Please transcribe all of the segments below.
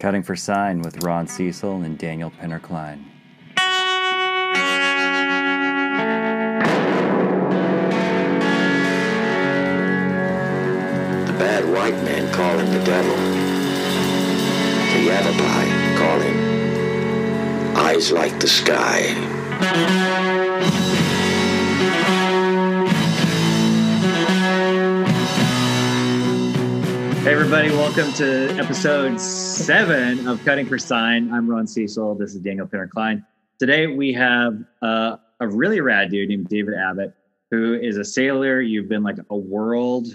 Cutting for Sign with Ron Cecil and Daniel Pinner Klein. The bad white man call him the devil. The Yavapai call him Eyes Like the Sky. Hey everybody, welcome to episode 7 of Cutting for Sign. I'm Ron Cecil. This is Daniel Pinner Klein. Today we have a really rad dude named David Abbott, who is a sailor. You've been like a world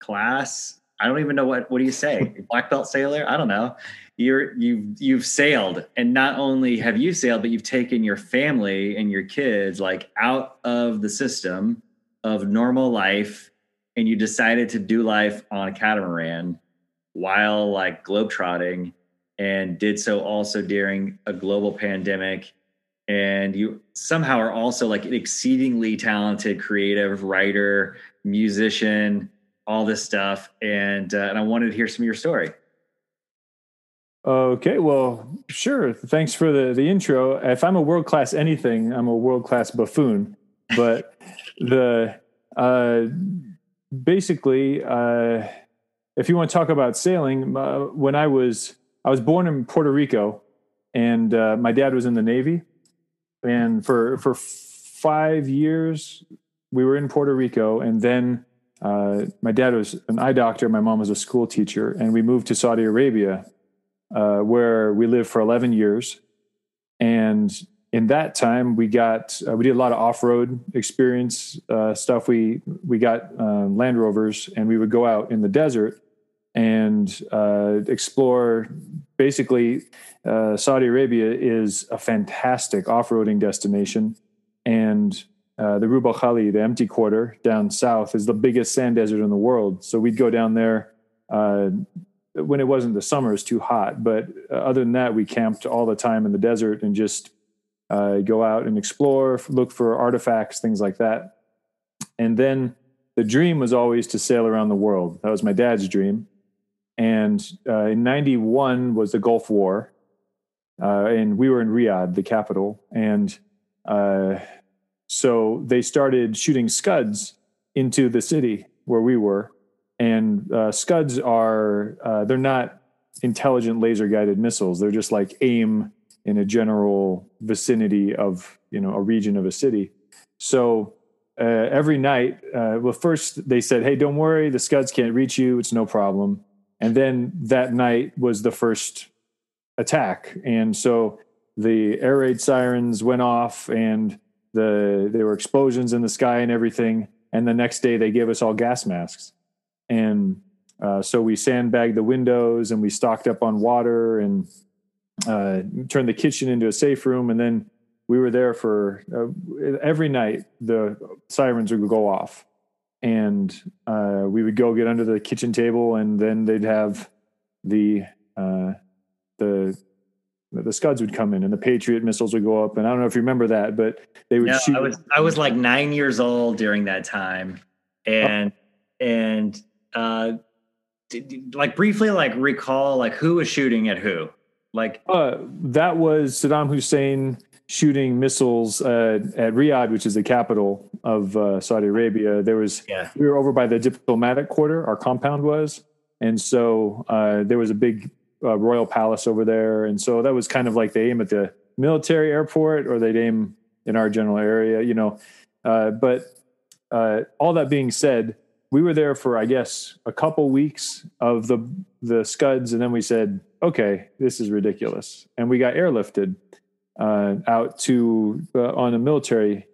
class. I don't even know what do you say? Black belt sailor? I don't know. You've sailed, and not only have you sailed, but you've taken your family and your kids like out of the system of normal life. And you decided to do life on a catamaran while like globetrotting, and did so also during a global pandemic. And you somehow are also like an exceedingly talented creative writer, musician, all this stuff. And I wanted to hear some of your story. Okay, well, sure. Thanks for the intro. If I'm a world-class anything, I'm a world-class buffoon. But Basically, if you want to talk about sailing, when I was born in Puerto Rico, and my dad was in the Navy, and for 5 years we were in Puerto Rico, and then my dad was an eye doctor, my mom was a school teacher, and we moved to Saudi Arabia, where we lived for 11 years, and in that time, we did a lot of off-road experience stuff. We got Land Rovers, and we would go out in the desert and explore. Basically, Saudi Arabia is a fantastic off-roading destination. And the Rub al Khali, the empty quarter down south, is the biggest sand desert in the world. So we'd go down there when it wasn't the summer, it's too hot. But other than that, we camped all the time in the desert and just go out and explore, look for artifacts, things like that. And then the dream was always to sail around the world. That was my dad's dream. And in 91 was the Gulf War. And we were in Riyadh, the capital. And so they started shooting Scuds into the city where we were. And Scuds are, they're not intelligent laser-guided missiles. They're just like aim in a general vicinity of, a region of a city. So every night, first they said, hey, don't worry, the Scuds can't reach you. It's no problem. And then that night was the first attack. And so the air raid sirens went off, and there were explosions in the sky and everything. And the next day they gave us all gas masks. And so we sandbagged the windows, and we stocked up on water, and turned the kitchen into a safe room. And then we were there for every night the sirens would go off, and we would go get under the kitchen table, and then they'd have the Scuds would come in, and the Patriot missiles would go up. And I don't know if you remember that, but they would shoot. I was like 9 years old during that time. Briefly recall who was shooting at who. That was Saddam Hussein shooting missiles at Riyadh, which is the capital of Saudi Arabia. We were over by the diplomatic quarter, our compound was. And so there was a big royal palace over there. And so that was kind of like they aim at the military airport, or they'd aim in our general area, But all that being said, we were there for, I guess, a couple weeks of the Scuds. And then we said, okay, this is ridiculous. And we got airlifted out to on a military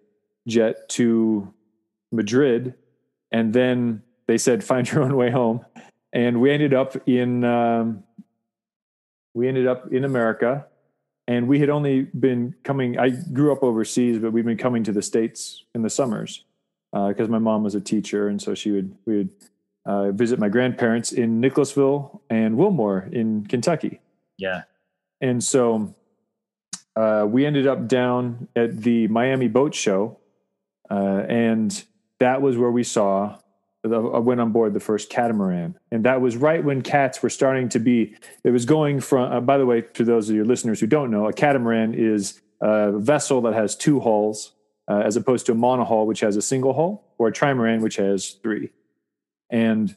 jet to Madrid. And then they said, find your own way home. And we ended up in America. And we had only been coming. I grew up overseas, but we've been coming to the States in the summers, because my mom was a teacher, and so we would visit my grandparents in Nicholasville and Wilmore in Kentucky. Yeah. And so we ended up down at the Miami Boat Show, and that was where we saw I went on board the first catamaran, and that was right when cats were starting to be, it was going from, by the way, to those of your listeners who don't know, a catamaran is a vessel that has two hulls, as opposed to a monohull, which has a single hull, or a trimaran, which has three. And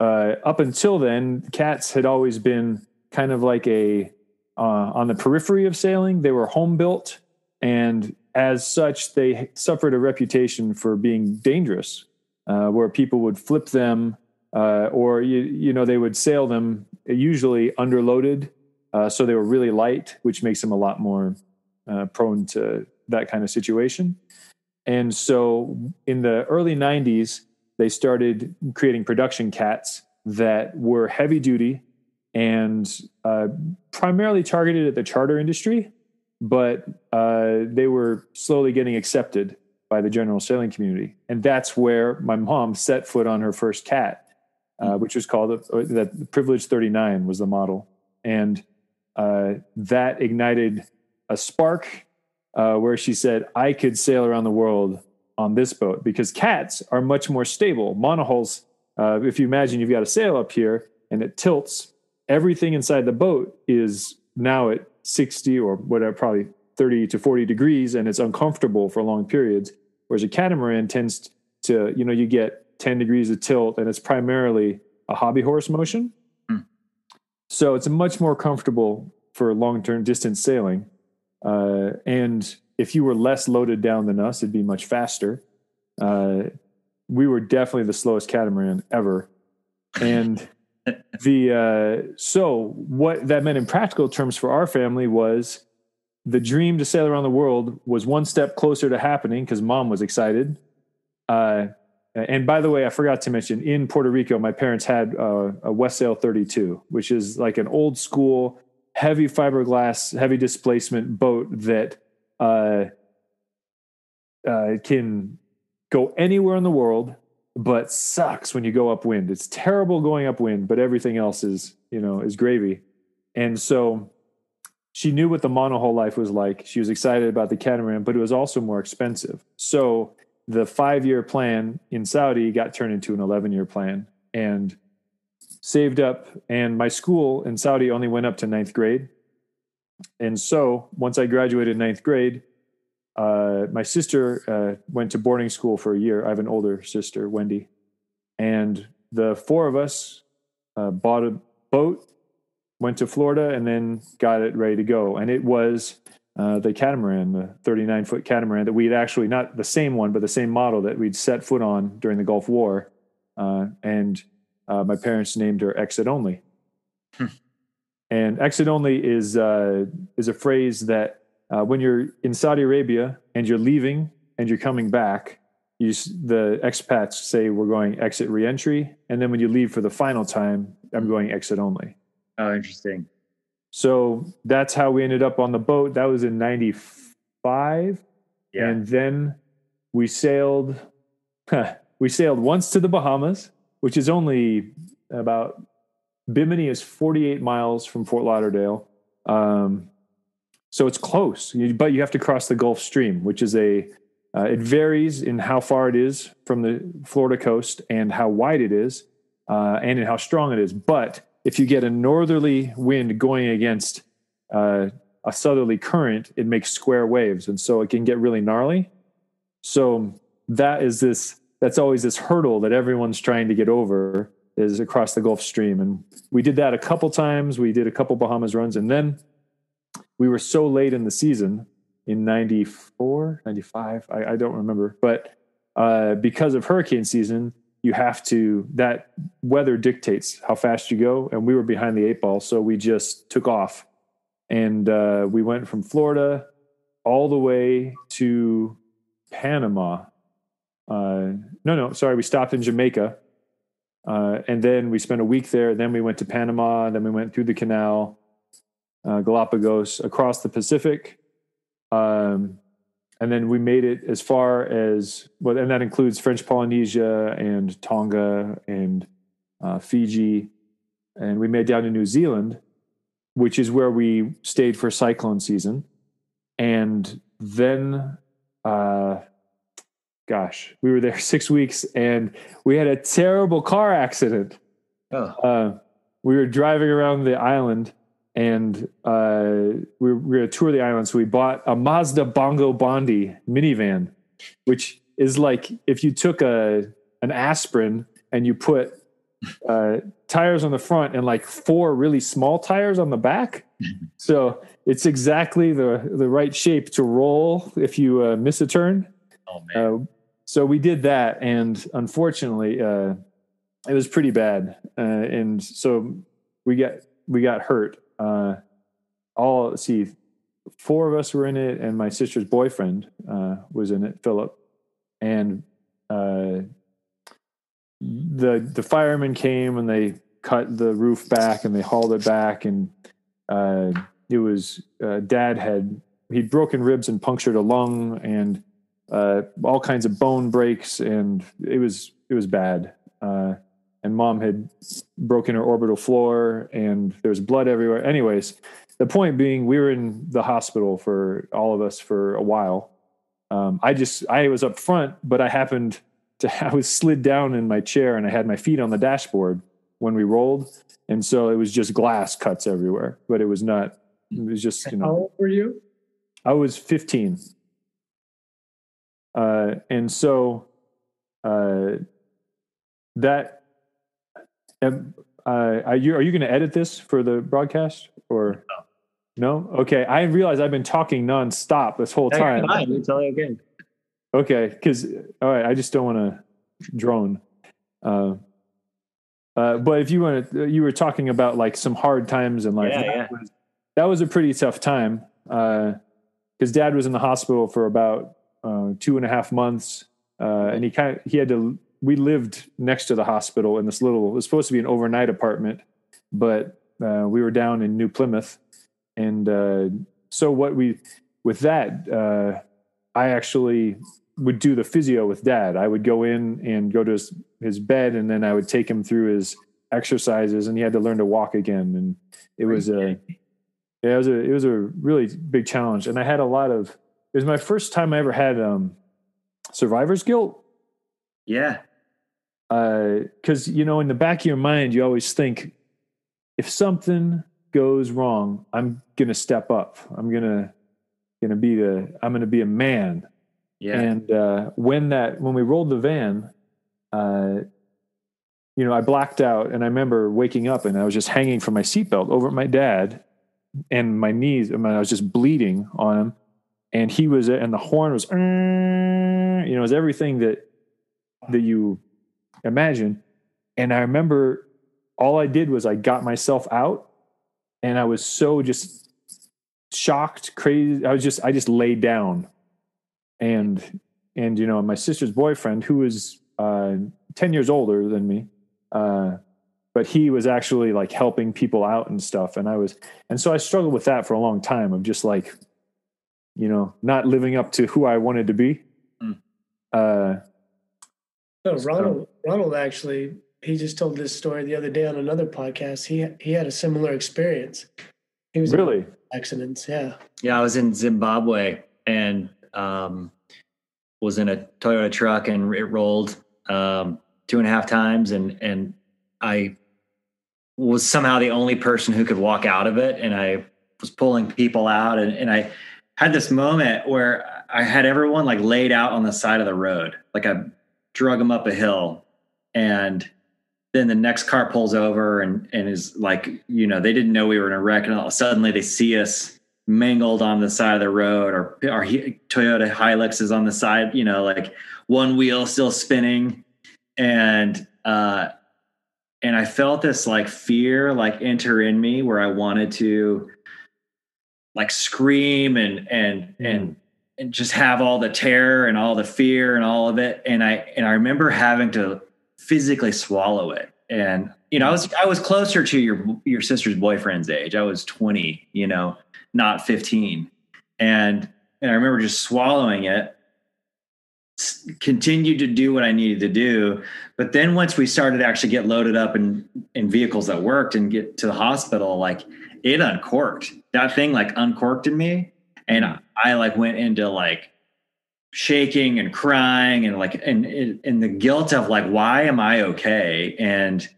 up until then, cats had always been kind of like on the periphery of sailing. They were home built, and as such, they suffered a reputation for being dangerous, where people would flip them, or you know they would sail them usually underloaded, so they were really light, which makes them a lot more prone to that kind of situation. And so, in the early '90s, they started creating production cats that were heavy duty and primarily targeted at the charter industry, but they were slowly getting accepted by the general sailing community. And that's where my mom set foot on her first cat, which was called the Privilege 39 was the model. And that ignited a spark where she said, I could sail around the world on this boat, because cats are much more stable. Monohulls, if you imagine you've got a sail up here and it tilts, everything inside the boat is now at 60 or whatever, probably 30 to 40 degrees, and it's uncomfortable for long periods. Whereas a catamaran tends to, you know, you get 10 degrees of tilt, and it's primarily a hobby horse motion. Mm. So it's much more comfortable for long-term distance sailing. And if you were less loaded down than us, it'd be much faster. We were definitely the slowest catamaran ever. And so what that meant in practical terms for our family was the dream to sail around the world was one step closer to happening, because mom was excited. And by the way, I forgot to mention, in Puerto Rico, my parents had a Westsail 32, which is like an old school, heavy fiberglass, heavy displacement boat that can go anywhere in the world, but sucks when you go upwind. It's terrible going upwind, but everything else is, you know, is gravy. And so she knew what the monohull life was like. She was excited about the catamaran, but it was also more expensive. So the 5-year plan in Saudi got turned into an 11-year plan, and saved up. And my school in Saudi only went up to 9th grade. And so once I graduated 9th grade, my sister went to boarding school for a year. I have an older sister, Wendy. And the four of us bought a boat, went to Florida, and then got it ready to go. And it was the catamaran, the 39-foot catamaran that we'd actually, not the same one, but the same model that we'd set foot on during the Gulf War. And my parents named her Exit Only. And Exit Only is a phrase that when you're in Saudi Arabia and you're leaving and you're coming back, the expats say, we're going exit reentry. And then when you leave for the final time, I'm going exit only. Oh, interesting. So that's how we ended up on the boat. That was in 95. Yeah. And then we sailed, once to the Bahamas, which is only about, Bimini is 48 miles from Fort Lauderdale. So it's close, but you have to cross the Gulf Stream, which is it varies in how far it is from the Florida coast and how wide it is and in how strong it is. But if you get a northerly wind going against a southerly current, it makes square waves. And so it can get really gnarly. So that's always this hurdle that everyone's trying to get over, is across the Gulf Stream. And we did that a couple times. We did a couple Bahamas runs. And then we were so late in the season in 94, 95, I don't remember. But because of hurricane season, that weather dictates how fast you go. And we were behind the 8 ball. So we just took off. And we went from Florida all the way to Panama. We stopped in Jamaica. And then we spent a week there. Then we went to Panama. Then we went through the canal, Galapagos, across the Pacific. And then we made it as far as, well, and that includes French Polynesia and Tonga and Fiji. And we made it down to New Zealand, which is where we stayed for cyclone season. And then gosh, we were there 6 weeks and we had a terrible car accident. Oh. We were driving around the island and we were going to tour the island. So we bought a Mazda Bongo Bondi minivan, which is like if you took an aspirin and you put tires on the front and like four really small tires on the back. So it's exactly the right shape to roll if you miss a turn. Oh, man. So we did that. And unfortunately, it was pretty bad. And so we got hurt. Four of us were in it, and my sister's boyfriend was in it, Philip. And the firemen came and they cut the roof back and they hauled it back. And it was Dad he'd broken ribs and punctured a lung and all kinds of bone breaks, and it was bad. And Mom had broken her orbital floor and there was blood everywhere. Anyways, the point being, we were in the hospital, for all of us, for a while. I was up front, but I was slid down in my chair and I had my feet on the dashboard when we rolled. And so it was just glass cuts everywhere, but it was just, you know. How old were you? I was 15. And so, are you going to edit this for the broadcast or no? Okay. I realize I've been talking nonstop this whole time. It's all okay. Okay. 'Cause all right. I just don't want to drone. But if you want to, you were talking about like some hard times in life. Yeah, that was a pretty tough time. 'Cause Dad was in the hospital for about 2.5 months. And we lived next to the hospital in it was supposed to be an overnight apartment, but we were down in New Plymouth. And so I actually would do the physio with Dad. I would go in and go to his bed, and then I would take him through his exercises, and he had to learn to walk again. And it was a really big challenge. And it was my first time I ever had survivor's guilt. Yeah. 'Cause in the back of your mind, you always think, if something goes wrong, I'm going to step up. I'm going to be a man. Yeah. And, when we rolled the van, I blacked out, and I remember waking up and I was just hanging from my seatbelt over at my dad and my knees. I mean, I was just bleeding on him, and the horn was, it was everything that you imagine. And I remember all I did was I got myself out, and I was so just shocked, crazy. I just laid down, and my sister's boyfriend, who was 10 years older than me, but he was actually like helping people out and stuff. And so I struggled with that for a long time, of just like, not living up to who I wanted to be. Mm. So Ronald actually, he just told this story the other day on another podcast. He had a similar experience. He was really in accidents. Yeah. Yeah. I was in Zimbabwe and was in a Toyota truck, and it rolled 2.5 times. And I was somehow the only person who could walk out of it. And I was pulling people out, and I had this moment where I had everyone like laid out on the side of the road. Like I drug him up a hill, and then the next car pulls over and is like, they didn't know we were in a wreck, and suddenly they see us mangled on the side of the road, or our Toyota Hilux is on the side, like one wheel still spinning. And I felt this like fear, like enter in me, where I wanted to like scream and just have all the terror and all the fear and all of it. And I remember having to physically swallow it. And, I was closer to your sister's boyfriend's age. I was 20, not 15. And I remember just swallowing it, continued to do what I needed to do. But then once we started to actually get loaded up in vehicles that worked and get to the hospital, like it uncorked. That thing like uncorked in me. And I like went into like shaking and crying and like, and the guilt of like, why am I okay? And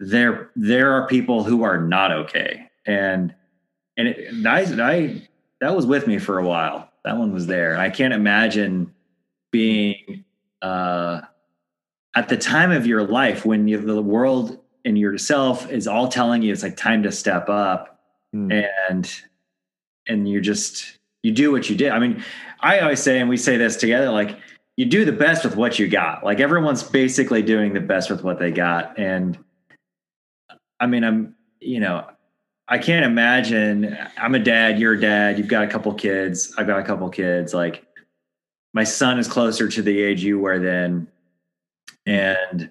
there are people who are not okay. And that was with me for a while. That one was there. I can't imagine being, at the time of your life when the world and yourself is all telling you, it's like time to step up. And you're just, you do what you did. I mean, I always say, and we say this together, like you do the best with what you got. Like everyone's basically doing the best with what they got. And I mean, I can't imagine, I'm a dad, you're a dad, you've got a couple kids, I've got a couple kids. Like my son is closer to the age you were then. And,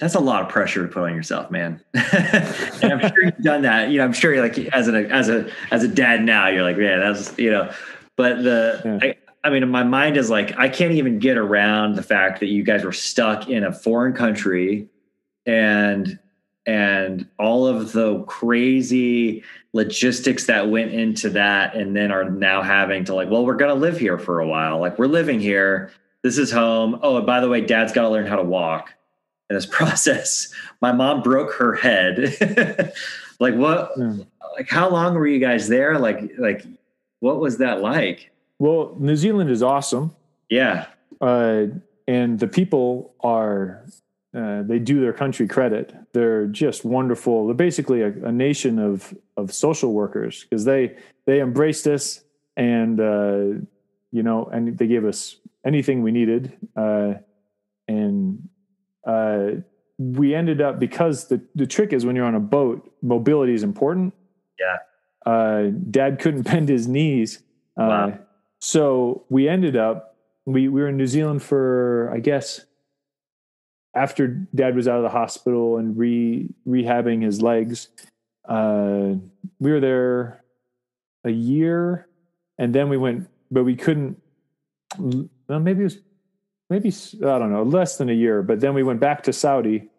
that's a lot of pressure to put on yourself, man. And I'm sure you've done that. You know, I'm sure you're like, as a dad now, you're like, yeah, that's, you know, but I mean, my mind is like, I can't even get around the fact that you guys were stuck in a foreign country and all of the crazy logistics that went into that. And then are now having to like, well, we're going to live here for a while. Like we're living here. This is home. Oh, and by the way, dad's got to learn how to walk in this process. My mom broke her head. Like what, like how long were you guys there? Like what was that like? Well, New Zealand is awesome. Yeah. And the people are, they do their country credit. They're just wonderful. They're basically a nation of social workers because they embraced us and, and they gave us anything we needed. We ended up, because the trick is when you're on a boat, mobility is important. Yeah. Dad couldn't bend his knees. Wow. So we ended up, we were in New Zealand for, I guess, after Dad was out of the hospital and rehabbing his legs, we were there a year and then we went, but we couldn't, well, maybe I don't know, less than a year. But then we went back to Saudi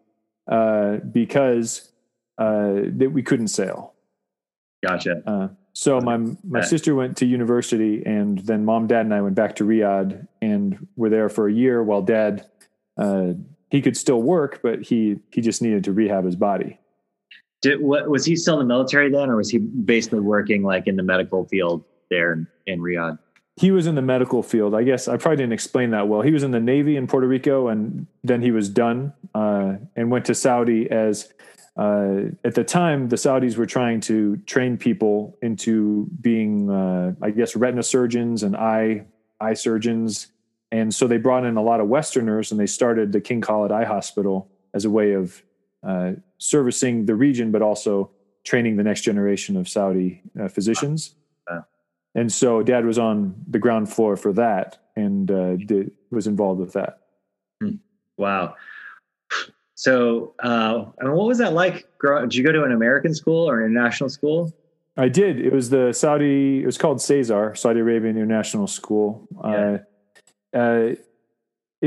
because we couldn't sail. Gotcha. So my sister went to university, and then Mom, Dad, and I went back to Riyadh and were there for a year while Dad, he could still work, but he just needed to rehab his body. Was he still in the military then, or was he basically working like in the medical field there in Riyadh? He was in the medical field. I guess I probably didn't explain that well. He was in the Navy in Puerto Rico, and then he was done and went to Saudi as at the time, the Saudis were trying to train people into being, I guess, retina surgeons and eye surgeons. And so they brought in a lot of Westerners and they started the King Khalid Eye Hospital as a way of servicing the region, but also training the next generation of Saudi physicians. And so Dad was on the ground floor for that and was involved with that. Wow. So what was that like? Did you go to an American school or an international school? I did. It was it was called SAISAR, Saudi Arabian International School. Yeah. It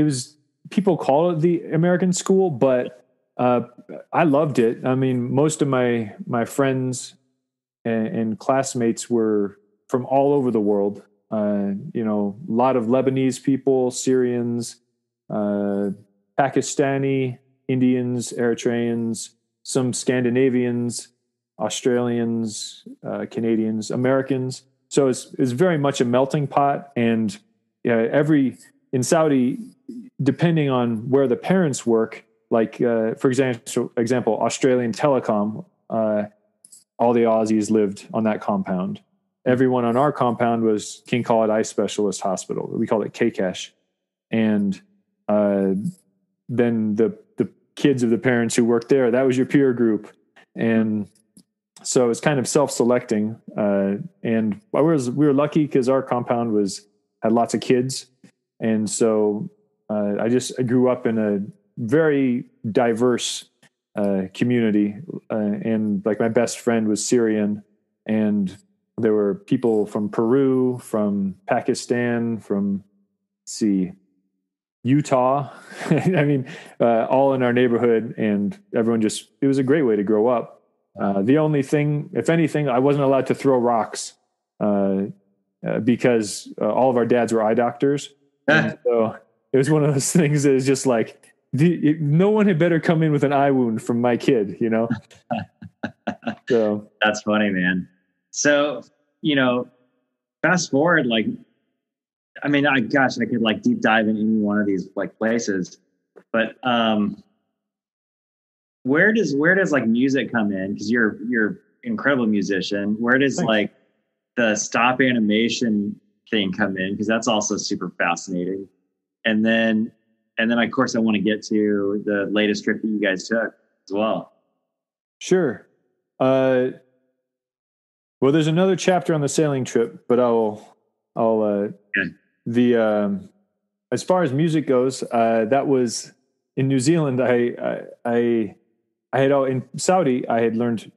was, people call it the American school, but I loved it. I mean, most of my friends and classmates were from all over the world, a lot of Lebanese people, Syrians, Pakistani, Indians, Eritreans, some Scandinavians, Australians, Canadians, Americans. So it's very much a melting pot. And in Saudi, depending on where the parents work, like, for example, Australian Telecom, all the Aussies lived on that compound. Everyone on our compound was King Khalid Eye Specialist Hospital. We called it KCASH. And then the kids of the parents who worked there, that was your peer group. And so it's kind of self-selecting. And we were lucky because our compound had lots of kids. And so I grew up in a very diverse community. And like my best friend was Syrian, and there were people from Peru, from Pakistan, from Utah. I mean, all in our neighborhood, and everyone it was a great way to grow up. The only thing, if anything, I wasn't allowed to throw rocks. because all of our dads were eye doctors. And so it was one of those things that is just like, no one had better come in with an eye wound from my kid, you know? So that's funny, man. So, you know, fast forward, like, I mean, I could like deep dive in any one of these like places, but, where does like music come in? Cause you're incredible musician. Where does like the stop animation thing come in? Cause that's also super fascinating. And then of course I want to get to the latest trip that you guys took as well. Sure. Well, there's another chapter on the sailing trip, but as far as music goes, that was in New Zealand. In Saudi, I had learned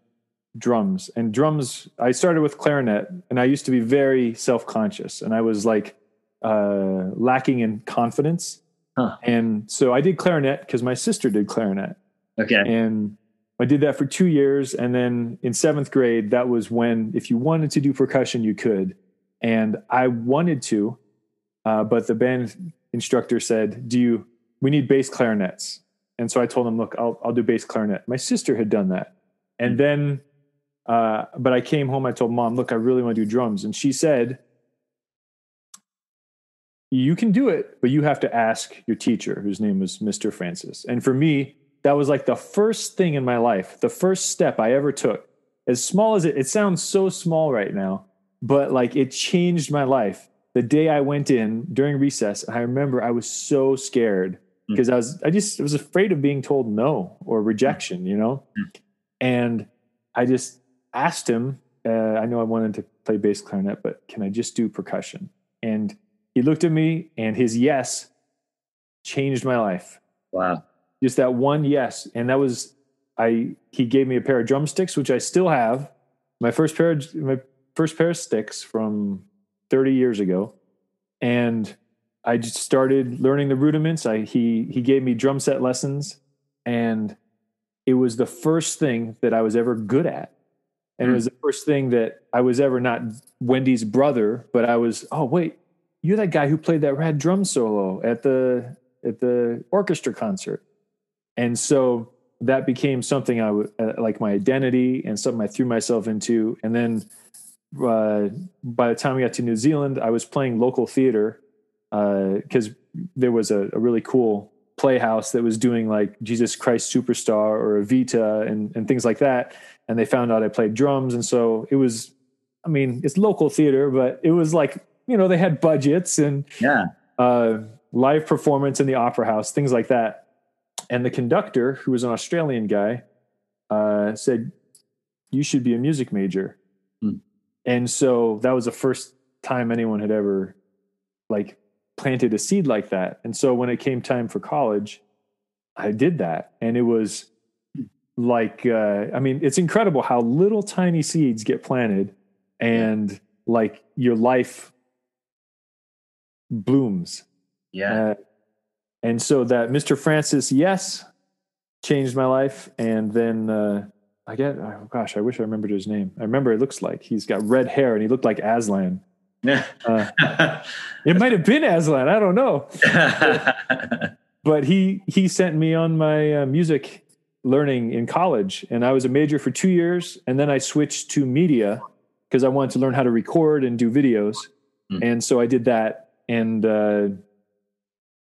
drums, and drums, I started with clarinet, and I used to be very self-conscious, and I was like, lacking in confidence. Huh. And so I did clarinet because my sister did clarinet. Okay. And I did that for 2 years. And then in 7th grade, that was when, if you wanted to do percussion, you could. And I wanted to, but the band instructor said, we need bass clarinets. And so I told him, look, I'll do bass clarinet. My sister had done that. And then, but I came home, I told Mom, look, I really want to do drums. And she said, you can do it, but you have to ask your teacher, whose name was Mr. Francis. And for me, that was like the first thing in my life, the first step I ever took. As small as it sounds so small right now, but like it changed my life. The day I went in during recess, I remember I was so scared because I was afraid of being told no or rejection, you know? And I just asked him, I know I wanted to play bass clarinet, but can I just do percussion? And he looked at me, and his yes changed my life. Wow. Just that one yes. And that was, he gave me a pair of drumsticks, which I still have. My first pair of sticks from 30 years ago. And I just started learning the rudiments. He gave me drum set lessons, and it was the first thing that I was ever good at. And it was the first thing that I was ever not Wendy's brother, but I was, oh wait, you're that guy who played that rad drum solo at the orchestra concert. And so that became something I would like my identity and something I threw myself into. And then by the time we got to New Zealand, I was playing local theater because there was a really cool playhouse that was doing like Jesus Christ Superstar or Evita and things like that. And they found out I played drums. And so it was, I mean, it's local theater, but it was like, you know, they had budgets and live performance in the opera house, things like that. And the conductor, who was an Australian guy, said, you should be a music major. And so that was the first time anyone had ever like planted a seed like that. And so when it came time for college, I did that. And it was like, I mean, it's incredible how little tiny seeds get planted and like your life blooms. Yeah. And so that Mr. Francis, yes, changed my life. And then, I wish I remembered his name. I remember it looks like he's got red hair and he looked like Aslan. It might've been Aslan. I don't know. But he sent me on my music learning in college, and I was a major for 2 years. And then I switched to media because I wanted to learn how to record and do videos. And so I did that. And,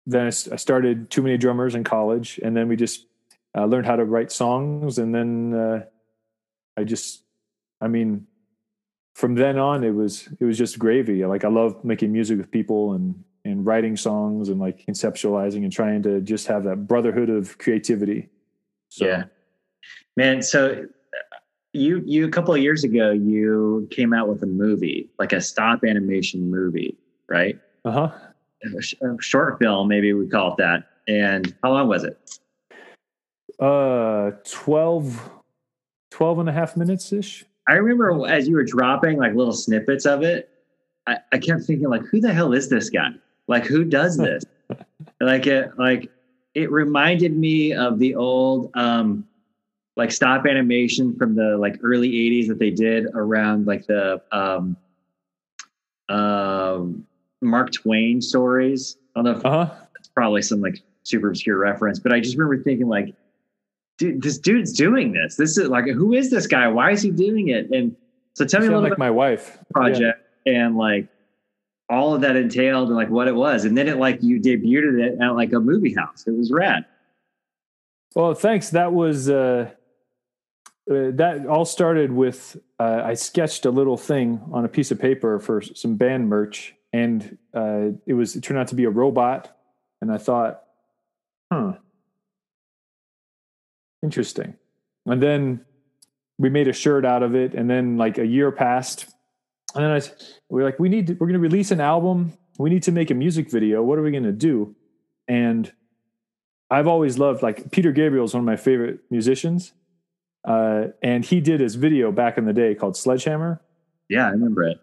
then I started Too Many Drummers in college, and then we just learned how to write songs. And then from then on, it was just gravy. Like I love making music with people and writing songs and like conceptualizing and trying to just have that brotherhood of creativity. So. Yeah, man. So you a couple of years ago, you came out with a movie, like a stop animation movie, right? Uh-huh. A short film, maybe we call it that. And how long was it? 12 and a half minutes ish. I remember as you were dropping like little snippets of it, I kept thinking like, who the hell is this guy? Like, who does this? It reminded me of the old, like stop animation from the like early 80s that they did around like the, Mark Twain stories. I don't know if it's probably some like super obscure reference, but I just remember thinking like, dude, this dude's doing this. This is like, who is this guy? Why is he doing it? And so tell me a little bit about my wife project and like all of that entailed and like what it was. And then it like you debuted it at like a movie house. It was rad. Well, thanks. That was, that all started with, I sketched a little thing on a piece of paper for some band merch, and it turned out to be a robot. And I thought, interesting. And then we made a shirt out of it. And then like a year passed, and then we're like, we're going to release an album. We need to make a music video. What are we going to do? And I've always loved, like, Peter Gabriel is one of my favorite musicians. And he did his video back in the day called Sledgehammer. Yeah, I remember it.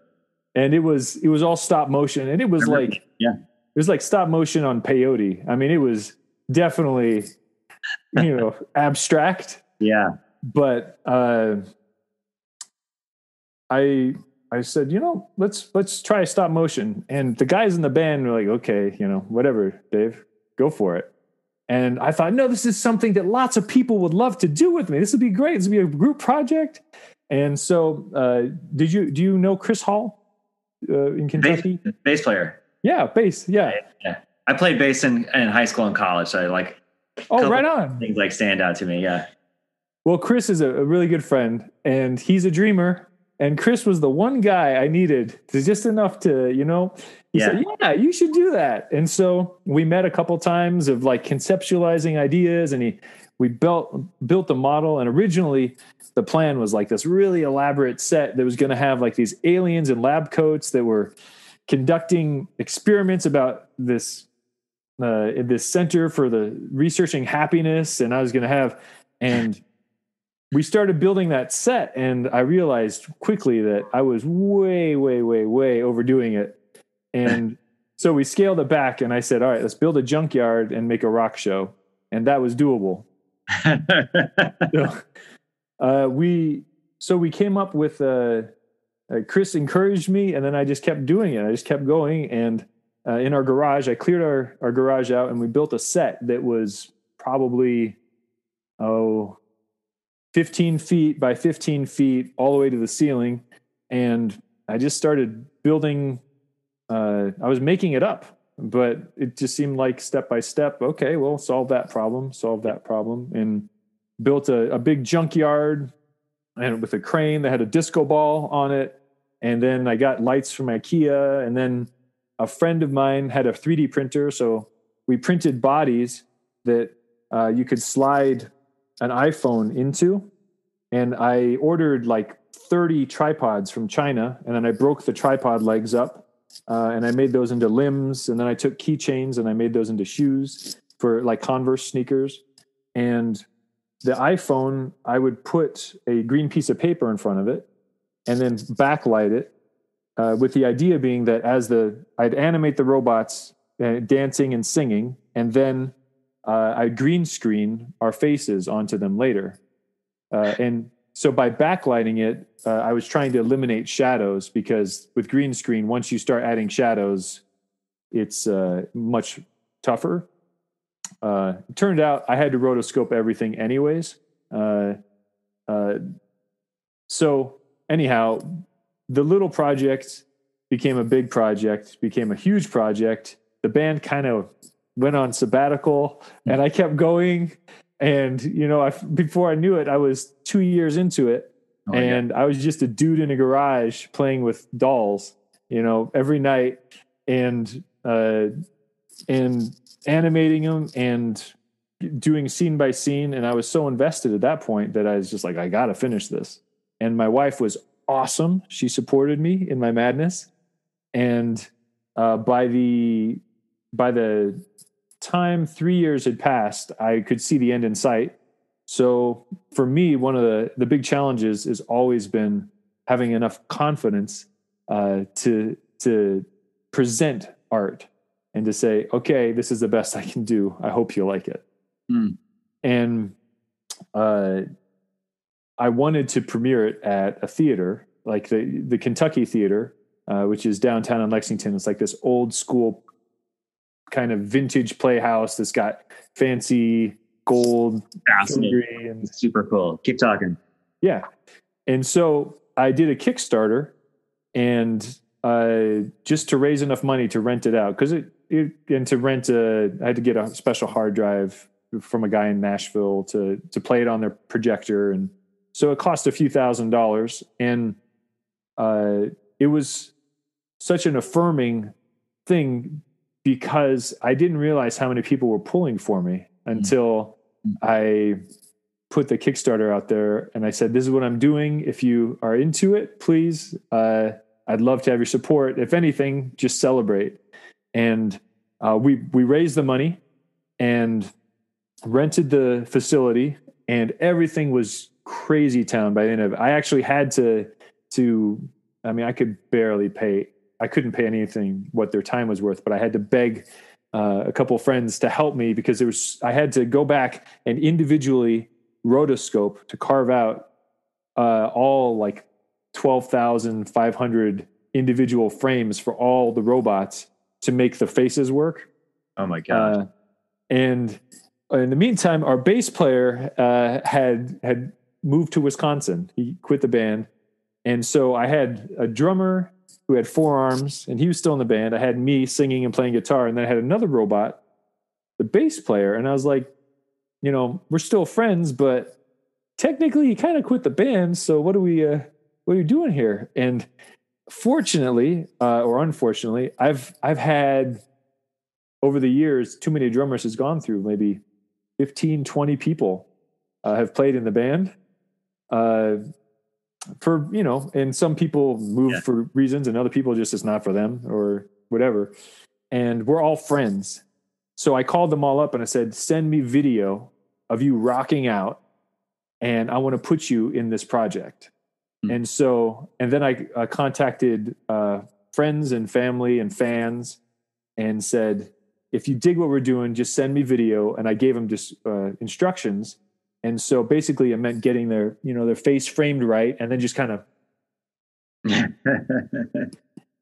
And it was all stop motion. And it was like, it was like stop motion on peyote. I mean, it was definitely, you know, abstract. Yeah. But, I said, you know, let's try stop motion. And the guys in the band were like, okay, you know, whatever, Dave, go for it. And I thought, no, this is something that lots of people would love to do with me. This would be great. This would be a group project. And so, do you know Chris Hall in Kentucky? Bass player. Yeah, bass. Yeah. I played bass in high school and college. So I like. Oh, right on. Things like stand out to me. Yeah. Well, Chris is a really good friend, and he's a dreamer. And Chris was the one guy I needed to just enough to, you know. He said, yeah, you should do that. And so we met a couple times of like conceptualizing ideas, and we built the model. And originally the plan was like this really elaborate set that was going to have like these aliens in lab coats that were conducting experiments about this, in this center for the researching happiness. And I was going to have, and we started building that set, and I realized quickly that I was way, way, way, way overdoing it. And so we scaled it back, and I said, all right, let's build a junkyard and make a rock show. And that was doable. So we came up with, Chris encouraged me, and then I just kept doing it. I just kept going. And in our garage, I cleared our garage out, and we built a set that was probably, 15 feet by 15 feet all the way to the ceiling. And I just started building. I was making it up, but it just seemed like step by step. Okay, well, solve that problem, and built a big junkyard, and with a crane that had a disco ball on it. And then I got lights from IKEA, and then a friend of mine had a 3D printer, so we printed bodies that you could slide an iPhone into. And I ordered like 30 tripods from China, and then I broke the tripod legs up. And I made those into limbs, and then I took keychains and I made those into shoes for like Converse sneakers. And the iPhone, I would put a green piece of paper in front of it and then backlight it, with the idea being that I'd animate the robots dancing and singing, and then I'd green screen our faces onto them later. And so by backlighting it, I was trying to eliminate shadows, because with green screen, once you start adding shadows, it's much tougher. It turned out I had to rotoscope everything anyways. So anyhow, the little project became a big project, became a huge project. The band kind of went on sabbatical, and I kept going. And, you know, before I knew it, I was 2 years into it. Oh, and yeah. I was just a dude in a garage playing with dolls, you know, every night, and animating them and doing scene by scene. And I was so invested at that point that I was just like, I got to finish this. And my wife was awesome. She supported me in my madness. And by the time 3 years had passed, I could see the end in sight. So for me, one of the big challenges has always been having enough confidence to present art and to say, okay, this is the best I can do. I hope you like it. Mm. And I wanted to premiere it at a theater, like the Kentucky theater, which is downtown in Lexington. It's like this old school kind of vintage playhouse that's got fancy gold. Fascinating. And super cool. Keep talking. Yeah. And so I did a Kickstarter and just to raise enough money to rent it out. Because I had to get a special hard drive from a guy in Nashville to play it on their projector. And so it cost a few $1,000s. And it was such an affirming thing because I didn't realize how many people were pulling for me until I put the Kickstarter out there. And I said, this is what I'm doing. If you are into it, please, I'd love to have your support. If anything, just celebrate. And we raised the money and rented the facility, and everything was crazy town by the end of it. I actually had I could barely pay. I couldn't pay anything what their time was worth, but I had to beg a couple of friends to help me because I had to go back and individually rotoscope to carve out all like 12,500 individual frames for all the robots to make the faces work. Oh my God. And in the meantime, our bass player had moved to Wisconsin. He quit the band. And so I had a drummer who had 4 arms, and he was still in the band. I had me singing and playing guitar, and then I had another robot, the bass player. And I was like, we're still friends, but technically he kind of quit the band. So what are you doing here? And fortunately, or unfortunately, I've had over the years, Too Many Drummers has gone through maybe 15, 20 people have played in the band and some people move for reasons and other people just, it's not for them or whatever. And we're all friends. So I called them all up and I said, send me video of you rocking out and I want to put you in this project. And so, and then I contacted friends and family and fans and said, if you dig what we're doing, just send me video. And I gave them just instructions. And so basically it meant getting their, their face framed right. And then just kind of,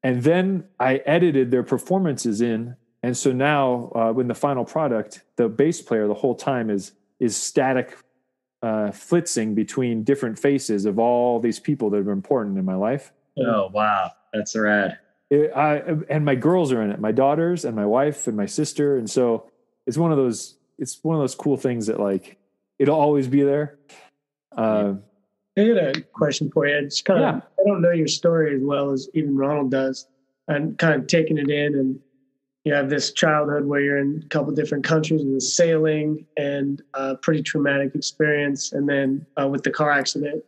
and then I edited their performances in. And so now when the final product, the bass player, the whole time is static flitzing between different faces of all these people that are important in my life. Oh, wow. That's rad. And my girls are in it, my daughters and my wife and my sister. And so it's one of those cool things that like, it'll always be there. I got a question for you. It's kind of, I don't know your story as well as even Ronald does, and kind of taking it in, and you have this childhood where you're in a couple different countries and sailing and a pretty traumatic experience. And then with the car accident,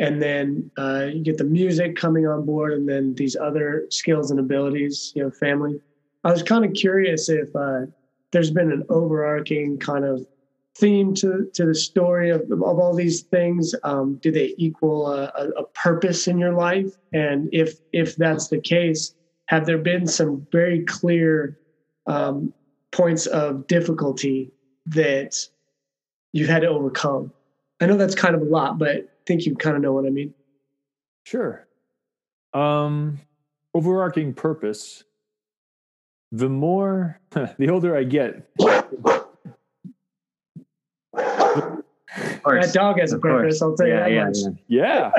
and then you get the music coming on board, and then these other skills and abilities, family. I was kind of curious if there's been an overarching kind of theme to the story of all these things. Do they equal a purpose in your life? And if that's the case, have there been some very clear points of difficulty that you've had to overcome? I know that's kind of a lot, but I think you kind of know what I mean. Sure. Overarching purpose. The older I get. That dog has a purpose, I'll tell you that much. Yeah.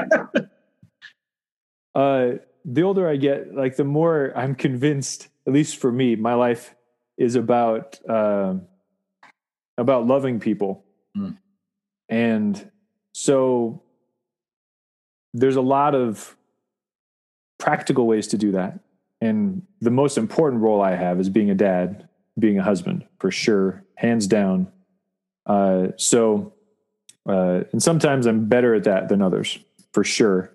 The older I get, like the more I'm convinced, at least for me, my life is about loving people. Mm. And so there's a lot of practical ways to do that. And the most important role I have is being a dad, being a husband, for sure, hands down. And sometimes I'm better at that than others, for sure.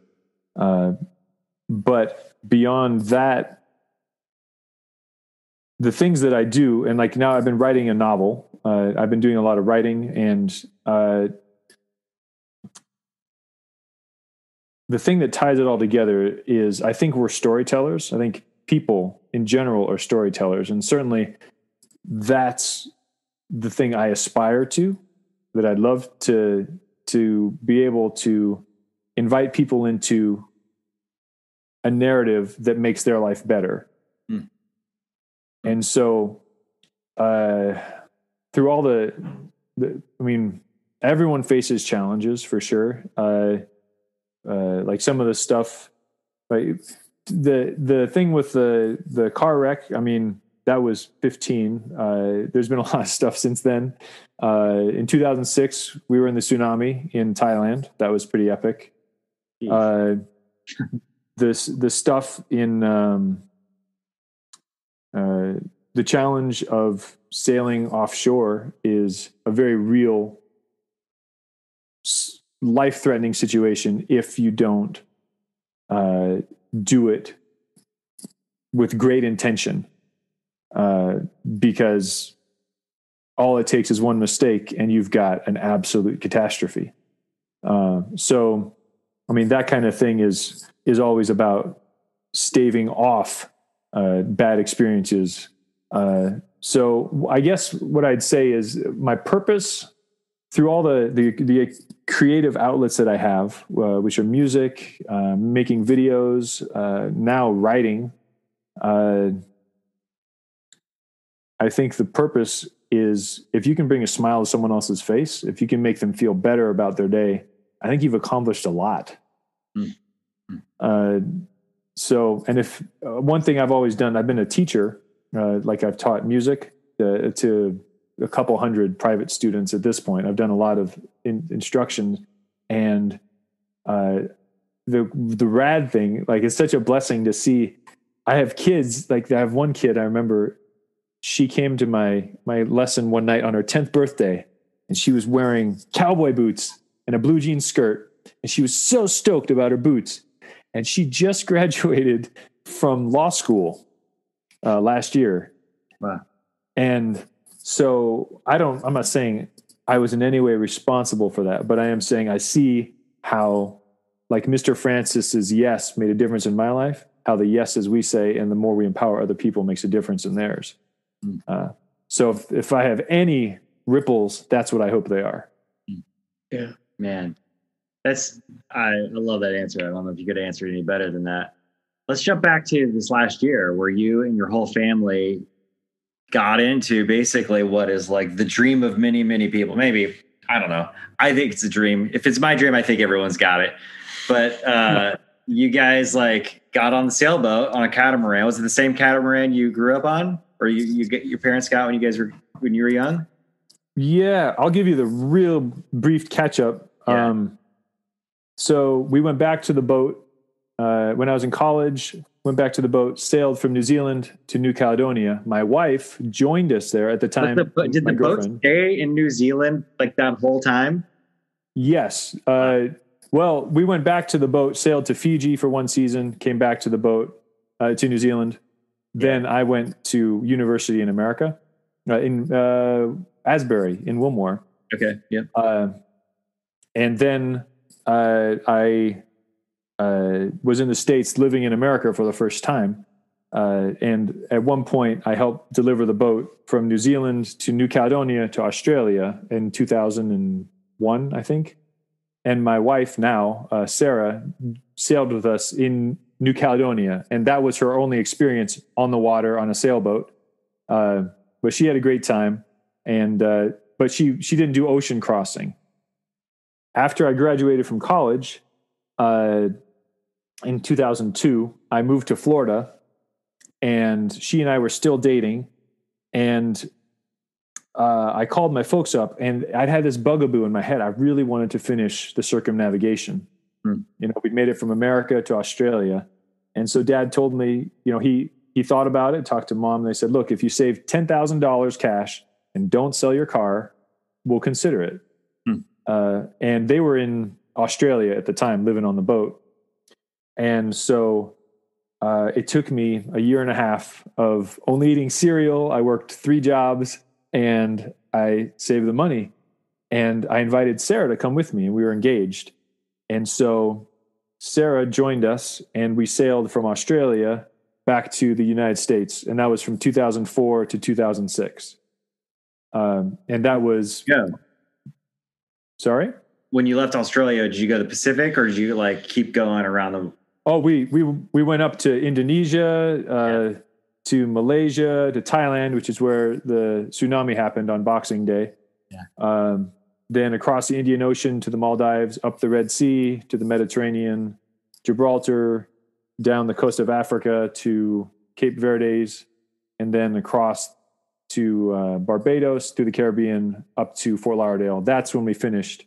But beyond that, the things that I do, and like now I've been writing a novel, I've been doing a lot of writing, and the thing that ties it all together is I think we're storytellers. I think people in general are storytellers. And certainly that's the thing I aspire to, that I'd love to be able to invite people into a narrative that makes their life better. Mm. And so through all the, I mean, everyone faces challenges for sure. Like some of the stuff, like the thing with the car wreck, I mean, that was 15. There's been a lot of stuff since then. In 2006, we were in the tsunami in Thailand. That was pretty epic. The stuff in the challenge of sailing offshore is a very real life-threatening situation if you don't do it with great intention. Because all it takes is one mistake and you've got an absolute catastrophe. So, I mean, that kind of thing is always about staving off, bad experiences. So I guess what I'd say is my purpose through all the creative outlets that I have, which are music, making videos, now writing, I think the purpose is if you can bring a smile to someone else's face, if you can make them feel better about their day, I think you've accomplished a lot. Mm. So, and if one thing I've always done, I've been a teacher, like I've taught music to a couple hundred private students at this point. I've done a lot of instruction, and the rad thing, like it's such a blessing to see. I have kids, like I have one kid I remember, she came to my lesson one night on her 10th birthday, and she was wearing cowboy boots and a blue jean skirt. And she was so stoked about her boots. And she just graduated from law school last year. Wow. And so I'm not saying I was in any way responsible for that, but I am saying I see how like Mr. Francis's yes made a difference in my life, how the yeses we say, and the more we empower other people makes a difference in theirs. So if I have any ripples, that's what I hope they are. Yeah, man, that's, I love that answer. I don't know if you could answer it any better than that. Let's jump back to this last year where you and your whole family got into basically what is like the dream of many, many people. Maybe, I don't know. I think it's a dream. If it's my dream, I think everyone's got it, but, you guys like got on the sailboat on a catamaran. Was it the same catamaran you grew up on? Or you get your parents got when you were young? Yeah, I'll give you the real brief catch up. Yeah. So we went back to the boat when I was in college. Went back to the boat, sailed from New Zealand to New Caledonia. My wife joined us there at the time. Did the boat stay in New Zealand like that whole time? Yes. Well, we went back to the boat, sailed to Fiji for one season, came back to the boat to New Zealand. Then I went to university in America, in Asbury, in Wilmore. Okay, yeah. And then I was in the States living in America for the first time. And at one point, I helped deliver the boat from New Zealand to New Caledonia to Australia in 2001, I think. And my wife now, Sarah, sailed with us in New Caledonia, and that was her only experience on the water on a sailboat. But she had a great time, and but she didn't do ocean crossing. After I graduated from college in 2002, I moved to Florida, and she and I were still dating, and I called my folks up, and I'd had this bugaboo in my head. I really wanted to finish the circumnavigation. You know, we'd made it from America to Australia. And so Dad told me, you know, he thought about it, talked to Mom. And they said, look, if you save $10,000 cash and don't sell your car, we'll consider it. Mm. And they were in Australia at the time, living on the boat. And so it took me a year and a half of only eating cereal. I worked 3 jobs and I saved the money. And I invited Sarah to come with me, and we were engaged. And so Sarah joined us, and we sailed from Australia back to the United States. And that was from 2004 to 2006. And that was... Yeah. Sorry? When you left Australia, did you go to the Pacific, or did you like keep going around the Oh, we went up to Indonesia, to Malaysia, to Thailand, which is where the tsunami happened on Boxing Day. Yeah. Then across the Indian Ocean to the Maldives, up the Red Sea to the Mediterranean, Gibraltar, down the coast of Africa to Cape Verdes, and then across to Barbados, through the Caribbean, up to Fort Lauderdale. That's when we finished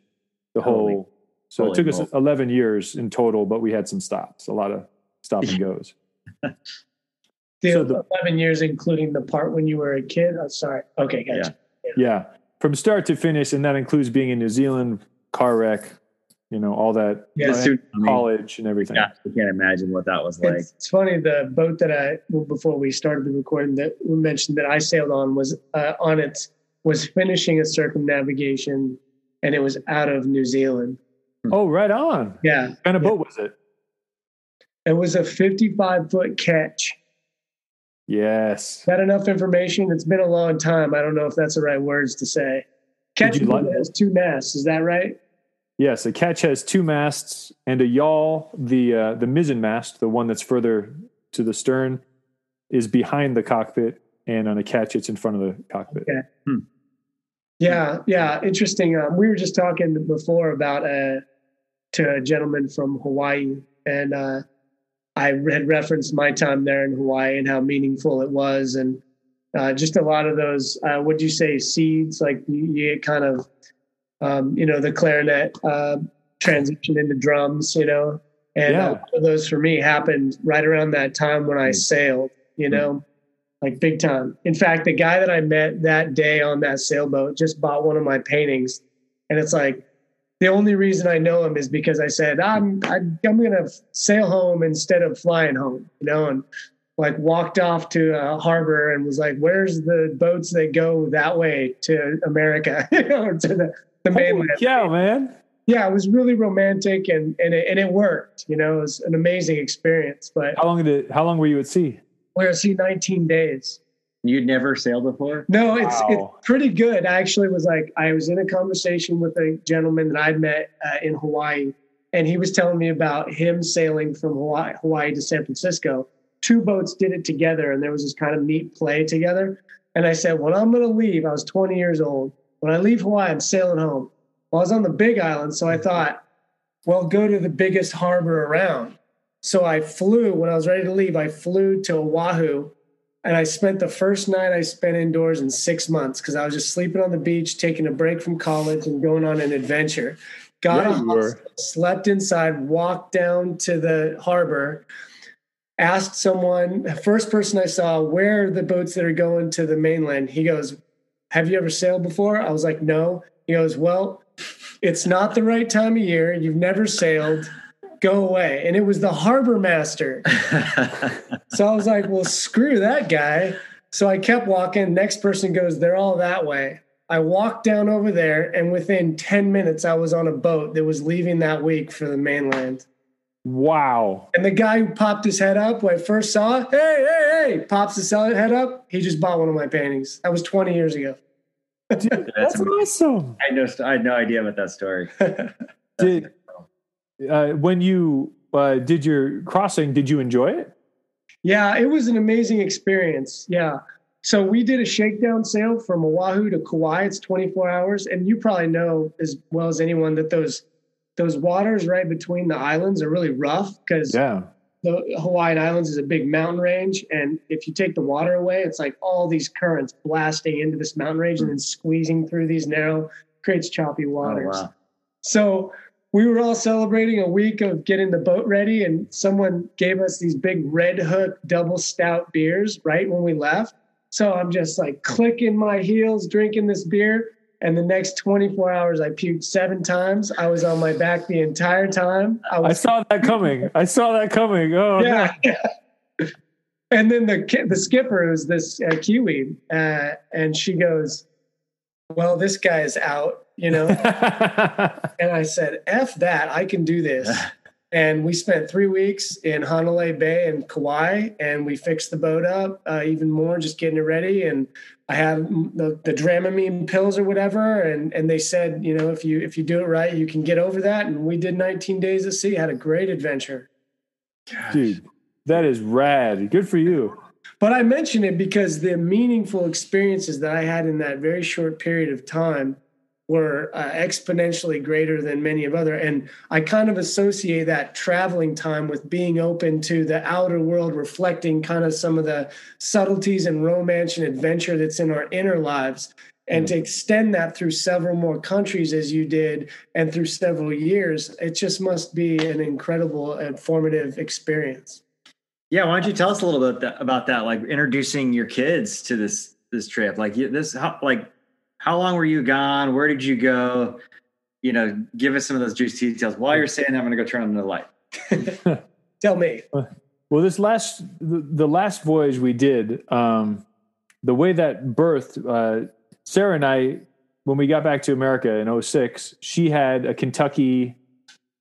the whole. So it took us 11 years in total, but we had some stops, a lot of stop and goes. So the 11 years, including the part when you were a kid? Oh, sorry. Okay, gotcha. Yeah. From start to finish, and that includes being in New Zealand, car wreck, all that, college and everything. Yeah, I can't imagine what that was like. It's funny, the boat that before we started the recording that we mentioned that I sailed on was finishing a circumnavigation, and it was out of New Zealand. Oh, right on. Yeah. What kind of boat was it? It was a 55-foot Ketch. Yes. Is that enough information? It's been a long time. I don't know if that's the right words to say. Ketch has two masts. Is that right? Yes. A Ketch has two masts, and a yawl, the mizzen mast, the one that's further to the stern, is behind the cockpit, and on a Ketch, it's in front of the cockpit. Okay. Hmm. Yeah. Yeah. Interesting. We were just talking before about to a gentleman from Hawaii, and I had referenced my time there in Hawaii and how meaningful it was. And just a lot of those, what'd you say, seeds, like you get kind of, the clarinet transition into drums, and a lot of those for me happened right around that time when I sailed, like big time. In fact, the guy that I met that day on that sailboat just bought one of my paintings. And it's like, the only reason I know him is because I said, I'm going to sail home instead of flying home, and like walked off to a harbor and was like, where's the boats that go that way to America, or to the mainland? Yeah, man. Yeah. It was really romantic and it worked, it was an amazing experience. But how long were you at sea? We were at sea 19 days. You'd never sailed before? No, it's pretty good. I actually was like, I was in a conversation with a gentleman that I'd met in Hawaii, and he was telling me about him sailing from Hawaii to San Francisco. Two boats did it together, and there was this kind of neat play together. And I said, when I'm going to leave, I was 20 years old. When I leave Hawaii, I'm sailing home. Well, I was on the Big Island, so I thought, well, go to the biggest harbor around. So I flew, when I was ready to leave, I flew to Oahu. And I spent the first night I spent indoors in 6 months because I was just sleeping on the beach, taking a break from college and going on an adventure. Slept inside, walked down to the harbor, asked someone, first person I saw, where are the boats that are going to the mainland? He goes, have you ever sailed before? I was like, no. He goes, well, it's not the right time of year. You've never sailed. Go away. And it was the harbor master. So I was like, well, screw that guy. So I kept walking. Next person goes, they're all that way. I walked down over there, and within 10 minutes, I was on a boat that was leaving that week for the mainland. Wow. And the guy who popped his head up, when I first saw it, hey, pops his head up. He just bought one of my paintings. That was 20 years ago. Dude, that's awesome. I had no idea about that story. Dude. When you did your crossing, did you enjoy it? Yeah, it was an amazing experience. Yeah. So we did a shakedown sail from Oahu to Kauai. It's 24 hours. And you probably know as well as anyone that those waters right between the islands are really rough because the Hawaiian Islands is a big mountain range. And if you take the water away, it's like all these currents blasting into this mountain range and then squeezing through these narrow, creates choppy waters. Oh, wow. So we were all celebrating a week of getting the boat ready, and someone gave us these big Red Hook double stout beers right when we left. So I'm just like clicking my heels, drinking this beer. And the next 24 hours, I puked 7 times. I was on my back the entire time. I saw that coming. Oh, yeah. No. And then the skipper was this Kiwi, and she goes, well, this guy is out. And I said, F that, I can do this. And we spent 3 weeks in Hanalei Bay and Kauai, and we fixed the boat up even more, just getting it ready. And I had the Dramamine pills or whatever. And they said, if you do it right, you can get over that. And we did 19 days at sea, had a great adventure. Gosh. Dude, that is rad. Good for you. But I mention it because the meaningful experiences that I had in that very short period of time were exponentially greater than many of other. And I kind of associate that traveling time with being open to the outer world, reflecting kind of some of the subtleties and romance and adventure that's in our inner lives. And to extend that through several more countries as you did and through several years, it just must be an incredible and formative experience. Yeah, why don't you tell us a little bit about that, like introducing your kids to this trip? Like this, how long were you gone? Where did you go? You know, give us some of those juicy details. While you're saying that, I'm going to go turn on the light. Tell me. Well, this last voyage we did, the way that birthed, Sarah and I, when we got back to America in 2006, she had a Kentucky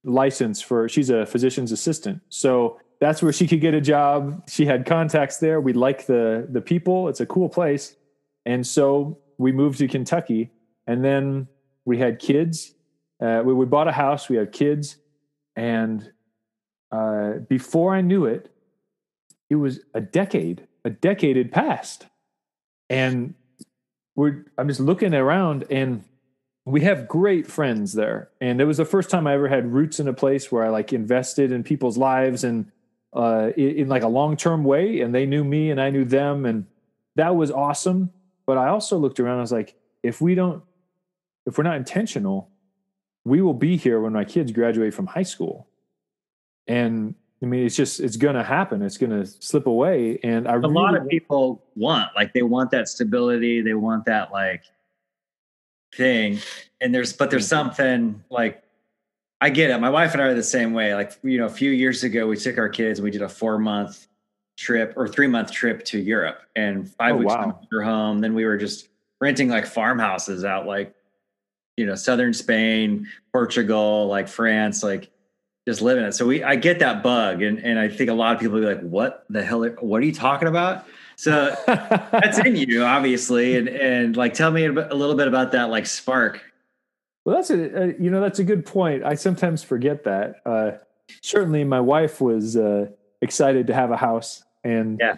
license she's a physician's assistant. So that's where she could get a job. She had contacts there. We like the people. It's a cool place. And so we moved to Kentucky, and then we had kids. We bought a house. We had kids. And before I knew it, it was a decade. A decade had passed. And I'm just looking around, and we have great friends there. And it was the first time I ever had roots in a place where I like invested in people's lives and in like a long-term way, and they knew me and I knew them, and that was awesome. But I also looked around and I was like, if we're not intentional, we will be here when my kids graduate from high school. And I mean, it's going to happen. It's going to slip away. And a lot of people want that stability. They want that like thing. And there's something like, I get it. My wife and I are the same way. Like, you know, a few years ago, we took our kids and we did a 4-month trip or 3-month trip to Europe, and 5 weeks we were home. Then we were just renting like farmhouses out, like, you know, Southern Spain, Portugal, like France, like just living it. So I get that bug. And I think a lot of people be like, what the hell? What are you talking about? So that's in you, obviously. And like, tell me a little bit about that, like spark. Well, that's a good point. I sometimes forget that. Certainly, my wife was excited to have a house, and yeah,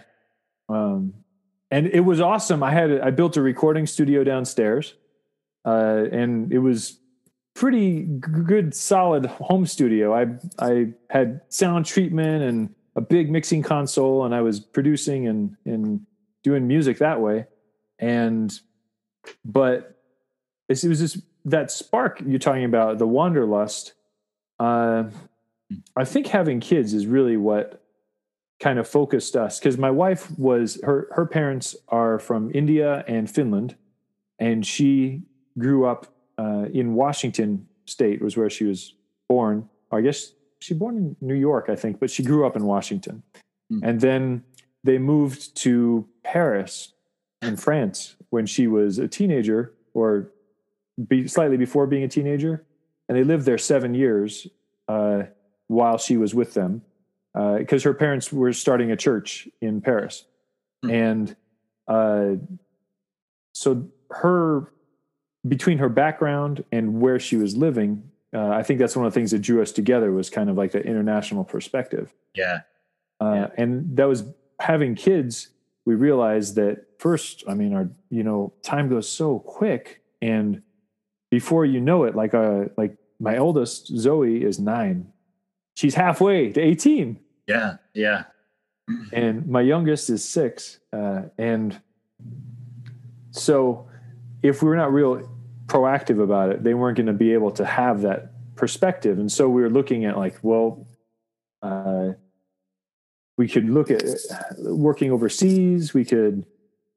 and it was awesome. I built a recording studio downstairs, and it was pretty good, solid home studio. I had sound treatment and a big mixing console, and I was producing and doing music that way. But it was just that spark you're talking about, the wanderlust. I think having kids is really what kind of focused us, because my wife was, her parents are from India and Finland, and she grew up in Washington State, was where she was born. I guess she was born in New York, I think, but she grew up in Washington. Mm. And then they moved to Paris in France when she was a teenager, or slightly before being a teenager, and they lived there 7 years while she was with them, because her parents were starting a church in Paris. Mm-hmm. And so between her background and where she was living, I think that's one of the things that drew us together, was kind of like the international perspective. Yeah. Yeah. And that was having kids. We realized that first, I mean, our, you know, time goes so quick, and before you know it, like my oldest, Zoe, is 9. She's halfway to 18. Yeah, yeah. And my youngest is 6. And so if we were not real proactive about it, they weren't going to be able to have that perspective. And so we were looking at like, well, we could look at working overseas. We could,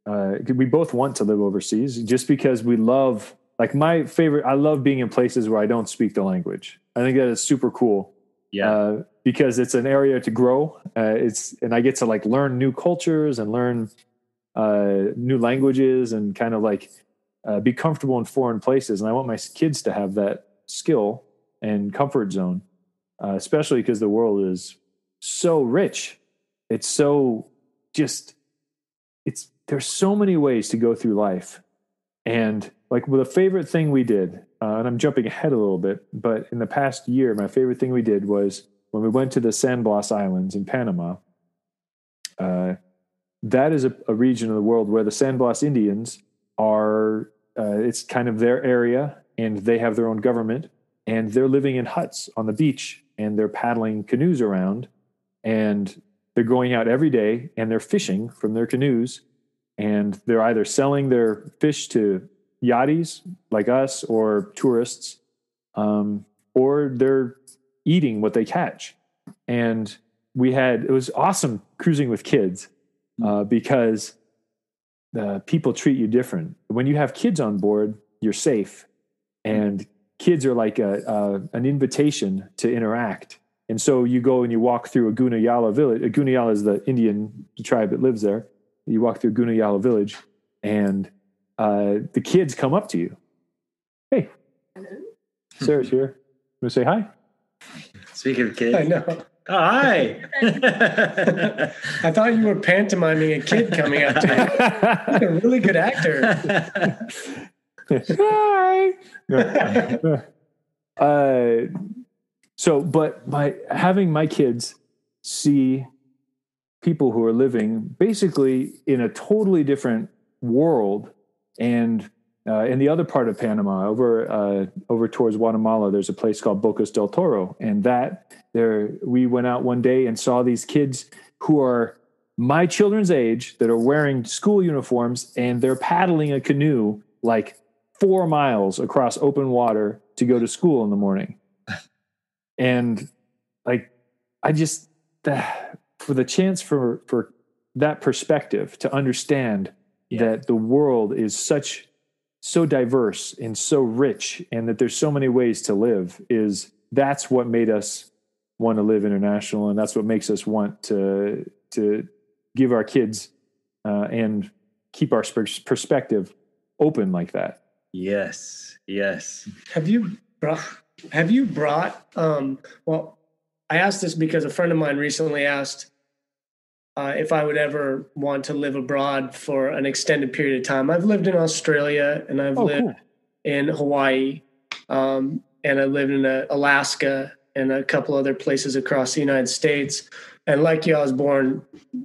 we both want to live overseas just because we love... Like I love being in places where I don't speak the language. I think that is super cool. Yeah. Because it's an area to grow. And I get to like learn new cultures and learn new languages and kind of like be comfortable in foreign places. And I want my kids to have that skill and comfort zone, especially because the world is so rich. It's so there's so many ways to go through life. And like, well, the favorite thing we did, and I'm jumping ahead a little bit, but in the past year, my favorite thing we did was when we went to the San Blas Islands in Panama, that is a region of the world where the San Blas Indians are, it's kind of their area, and they have their own government, and they're living in huts on the beach, and they're paddling canoes around, and they're going out every day, and they're fishing from their canoes, and they're either selling their fish to yachties like us or tourists, or they're eating what they catch. And we had, it was awesome cruising with kids because people treat you different. When you have kids on board, you're safe. And kids are like an invitation to interact. And so you go and you walk through a Guna Yala village. Guna Yala is the Indian tribe that lives there. You walk through Guna Yala village, and the kids come up to you. Hey, Sarah's here. You want to say hi? Speaking of kids. I know. Oh, hi. I thought you were pantomiming a kid coming up to you. You're a really good actor. Hi. But by having my kids see people who are living basically in a totally different world, and in the other part of Panama, over towards Guatemala, there's a place called Bocas del Toro, and we went out one day and saw these kids who are my children's age that are wearing school uniforms, and they're paddling a canoe like 4 miles across open water to go to school in the morning. And for the chance for that perspective to understand that the world is so diverse and so rich, and that there's so many ways to live, that's what made us want to live international. And that's what makes us want to give our kids and keep our perspective open like that. Yes. Have you brought, well, I asked this because a friend of mine recently asked if I would ever want to live abroad for an extended period of time. I've lived in Australia, and I've lived in Hawaii, and I lived in Alaska and a couple other places across the United States. And like you, I was born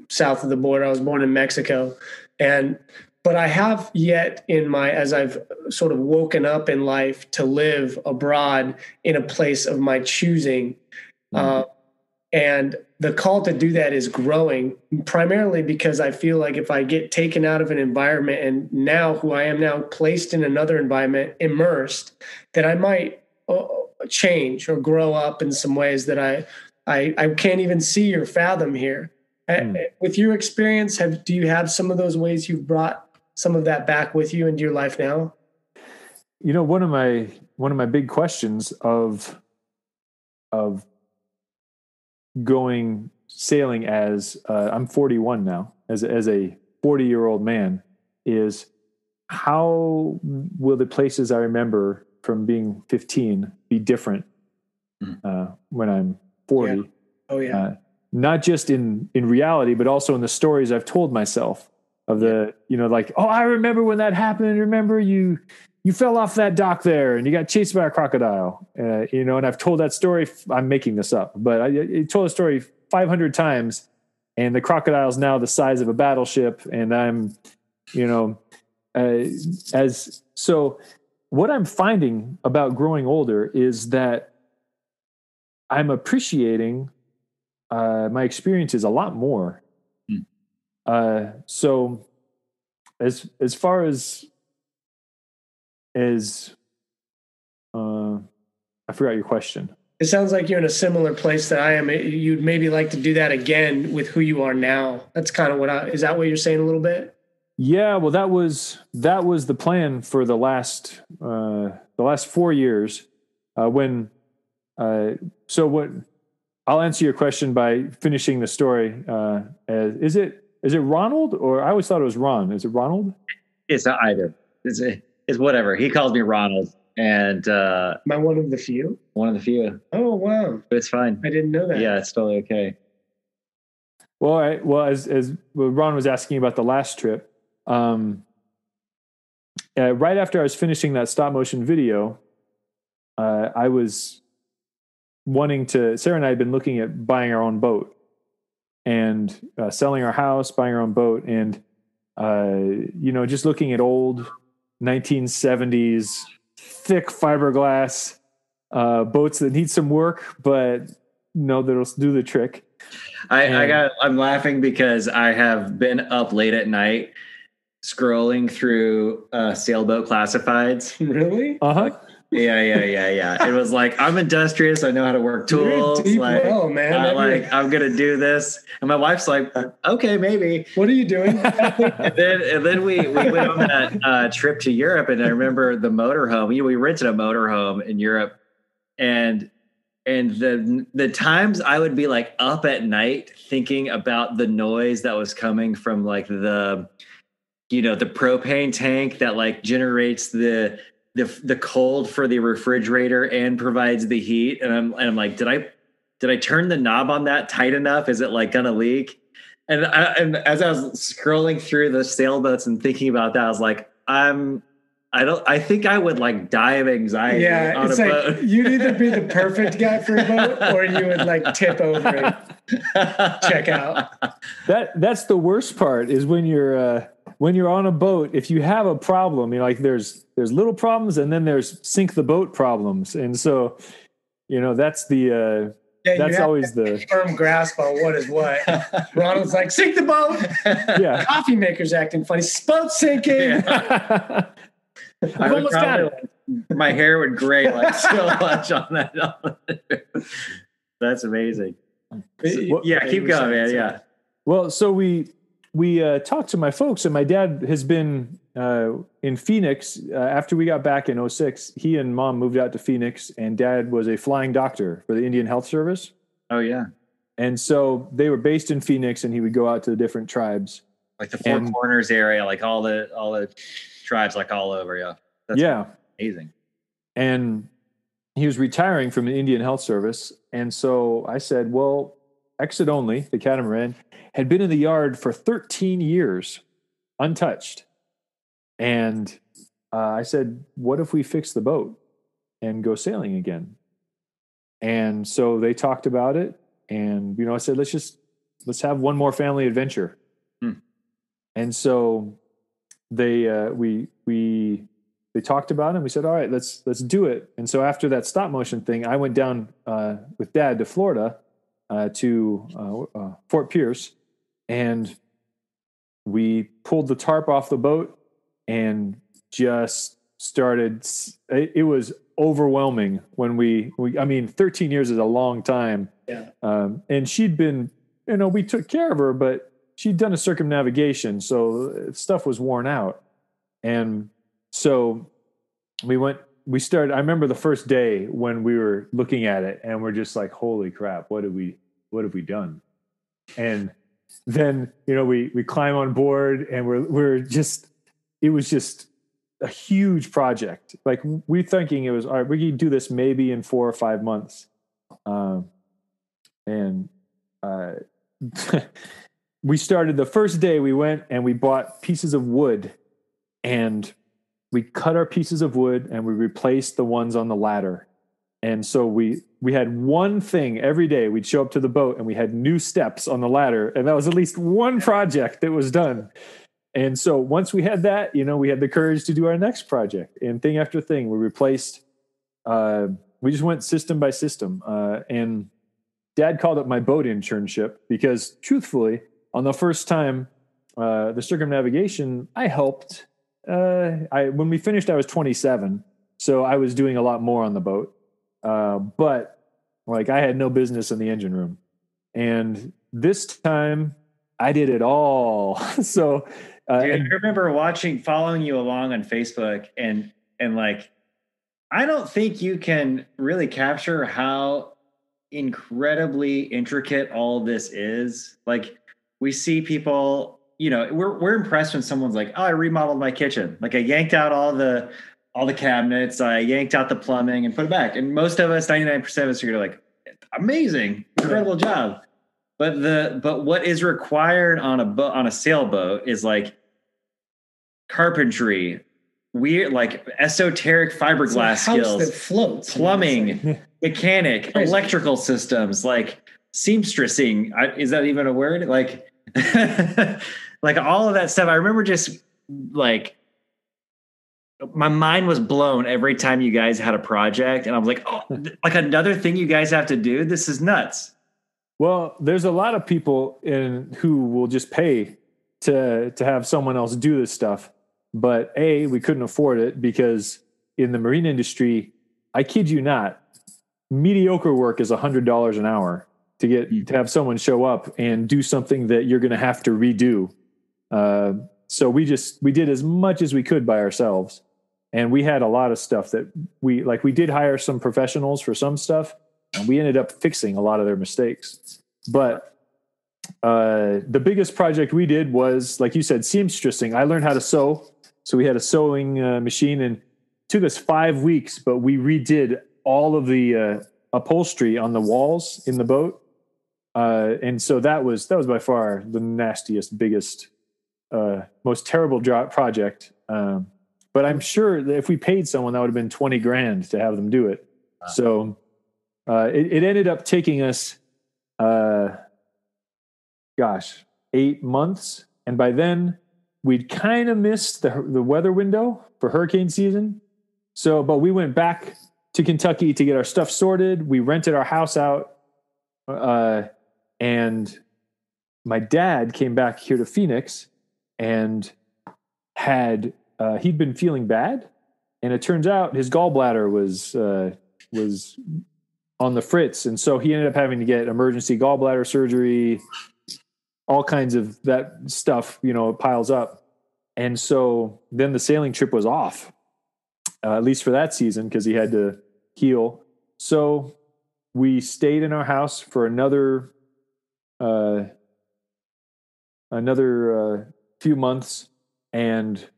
south of the border. I was born in Mexico. But I have yet as I've sort of woken up in life, to live abroad in a place of my choosing. And the call to do that is growing, primarily because I feel like if I get taken out of an environment, and now who I am now placed in another environment, immersed, that I might change or grow up in some ways that I can't even see or fathom here. With your experience, do you have some of those ways you've brought some of that back with you into your life now? You know, one of my big questions of going sailing as I'm 41 now, as a 40-year-old man, is how will the places I remember from being 15 be different when I'm 40? Yeah. Oh yeah, not just in reality, but also in the stories I've told myself. Of the, you know, like, oh, I remember when that happened. Remember you fell off that dock there and you got chased by a crocodile, you know, and I've told that story. I'm making this up, but I told the story 500 times, and the crocodile's now the size of a battleship. And I'm, you know, so what I'm finding about growing older is that I'm appreciating my experiences a lot more. So as far as I forgot your question. It sounds like you're in a similar place that I am. You'd maybe like to do that again with who you are now. That's kind of is that what you're saying a little bit? Yeah. Well, that was the plan for the last 4 years, I'll answer your question by finishing the story. Is it Ronald, or I always thought it was Ron. Is it Ronald? It's not either. It's whatever. He calls me Ronald, and am I one of the few? One of the few. Oh wow! But it's fine. I didn't know that. Yeah, it's totally okay. Well, all right. Well, as Ron was asking about the last trip, right after I was finishing that stop motion video, I was Sarah and I had been looking at buying our own boat and selling our house, buying our own boat. And, you know, just looking at old 1970s, thick fiberglass boats that need some work, but no, that'll do the trick. I'm laughing because I have been up late at night scrolling through sailboat classifieds. Really? Uh-huh. Like, yeah. It was like, I'm industrious. I know how to work tools. Like, well, man. I'm going to do this. And my wife's like, okay, maybe. What are you doing? and then we went on that trip to Europe. And I remember the motorhome. You know, we rented a motorhome in Europe. And the times I would be like up at night thinking about the noise that was coming from like the, you know, the propane tank that like generates the cold for the refrigerator and provides the heat. And I'm like, did I turn the knob on that tight enough? Is it like gonna leak? And as I was scrolling through the sailboats and thinking about that, I was like, I think I would like die of anxiety. Yeah, on it's a like boat. You'd either be the perfect guy for a boat, or you would like tip over and check out. That's the worst part is when you're on a boat. If you have a problem, you know, like there's little problems, and then there's sink the boat problems, and so you know that's the that's always the firm grasp on what is what. Ronald's like sink the boat. Yeah, coffee maker's acting funny. Boat sinking. Yeah. I've almost got it. My hair would gray like so much on that. That's amazing. Yeah, keep going, man. Yeah. Well, so we talked to my folks, and my dad has been in Phoenix after we got back in 2006. He and mom moved out to Phoenix, and dad was a flying doctor for the Indian Health Service. Oh yeah. And so they were based in Phoenix, and he would go out to the different tribes, like the Four Corners area, like all the tribes like all over. Yeah. That's amazing. And he was retiring from the Indian Health Service. And so I said, well, Exit Only, the catamaran, had been in the yard for 13 years untouched. And I said, what if we fix the boat and go sailing again? And so they talked about it. And, you know, I said, let's have one more family adventure. Hmm. And so they talked about it, and we said, all right, let's do it. And so after that stop motion thing, I went down with dad to Florida to Fort Pierce, and we pulled the tarp off the boat and just started. It was overwhelming when we I mean, 13 years is a long time. Yeah. And she'd been, you know, we took care of her, but she'd done a circumnavigation, so stuff was worn out. And so we started, I remember the first day when we were looking at it, and we're just like, holy crap, what have we done? And then, you know, we climb on board, and it was just a huge project. Like, we're thinking it was, all right, we can do this maybe in 4 or 5 months. We started the first day. We went and we bought pieces of wood, and we cut our pieces of wood, and we replaced the ones on the ladder. And so we had one thing every day. We'd show up to the boat, and we had new steps on the ladder. And that was at least one project that was done. And so once we had that, you know, we had the courage to do our next project, and thing after thing. We replaced, we just went system by system. And dad called it my boat internship, because truthfully, on the first time, the circumnavigation, I helped. When we finished, I was 27, so I was doing a lot more on the boat. But like, I had no business in the engine room. And this time, I did it all. So dude, I remember following you along on Facebook, and like, I don't think you can really capture how incredibly intricate all this is. Like, we see people, you know, we're impressed when someone's like, oh, I remodeled my kitchen. Like, I yanked out all the cabinets. I yanked out the plumbing and put it back. And most of us, 99% of us, are going to like, amazing, incredible job. But what is required on a sailboat is like carpentry, weird, like esoteric fiberglass skills, that floats, plumbing, mechanic, electrical systems, like seamstressing. Is that even a word? Like, like all of that stuff. I remember just like my mind was blown every time you guys had a project, and I was like, oh, like another thing you guys have to do. This is nuts. Well, there's a lot of people who will just pay to have someone else do this stuff. But A, we couldn't afford it because in the marine industry, I kid you not, mediocre work is $100 an hour to have someone show up and do something that you're going to have to redo. So we did as much as we could by ourselves. And we had a lot of stuff that we did hire some professionals for some stuff, and we ended up fixing a lot of their mistakes. But the biggest project we did was, like you said, seamstressing. I learned how to sew. So we had a sewing machine, and it took us 5 weeks, but we redid all of the upholstery on the walls in the boat. And so that was by far the nastiest, biggest, most terrible project. But I'm sure that if we paid someone, that would have been 20 grand to have them do it. Wow. So it ended up taking us, 8 months. And by then we'd kind of missed the weather window for hurricane season. So, but we went back to Kentucky to get our stuff sorted. We rented our house out. And my dad came back here to Phoenix and he'd been feeling bad. And it turns out his gallbladder was on the fritz. And so he ended up having to get emergency gallbladder surgery, all kinds of that stuff, it piles up. And so then the sailing trip was off, at least for that season, because he had to heal. So we stayed in our house for another few months. And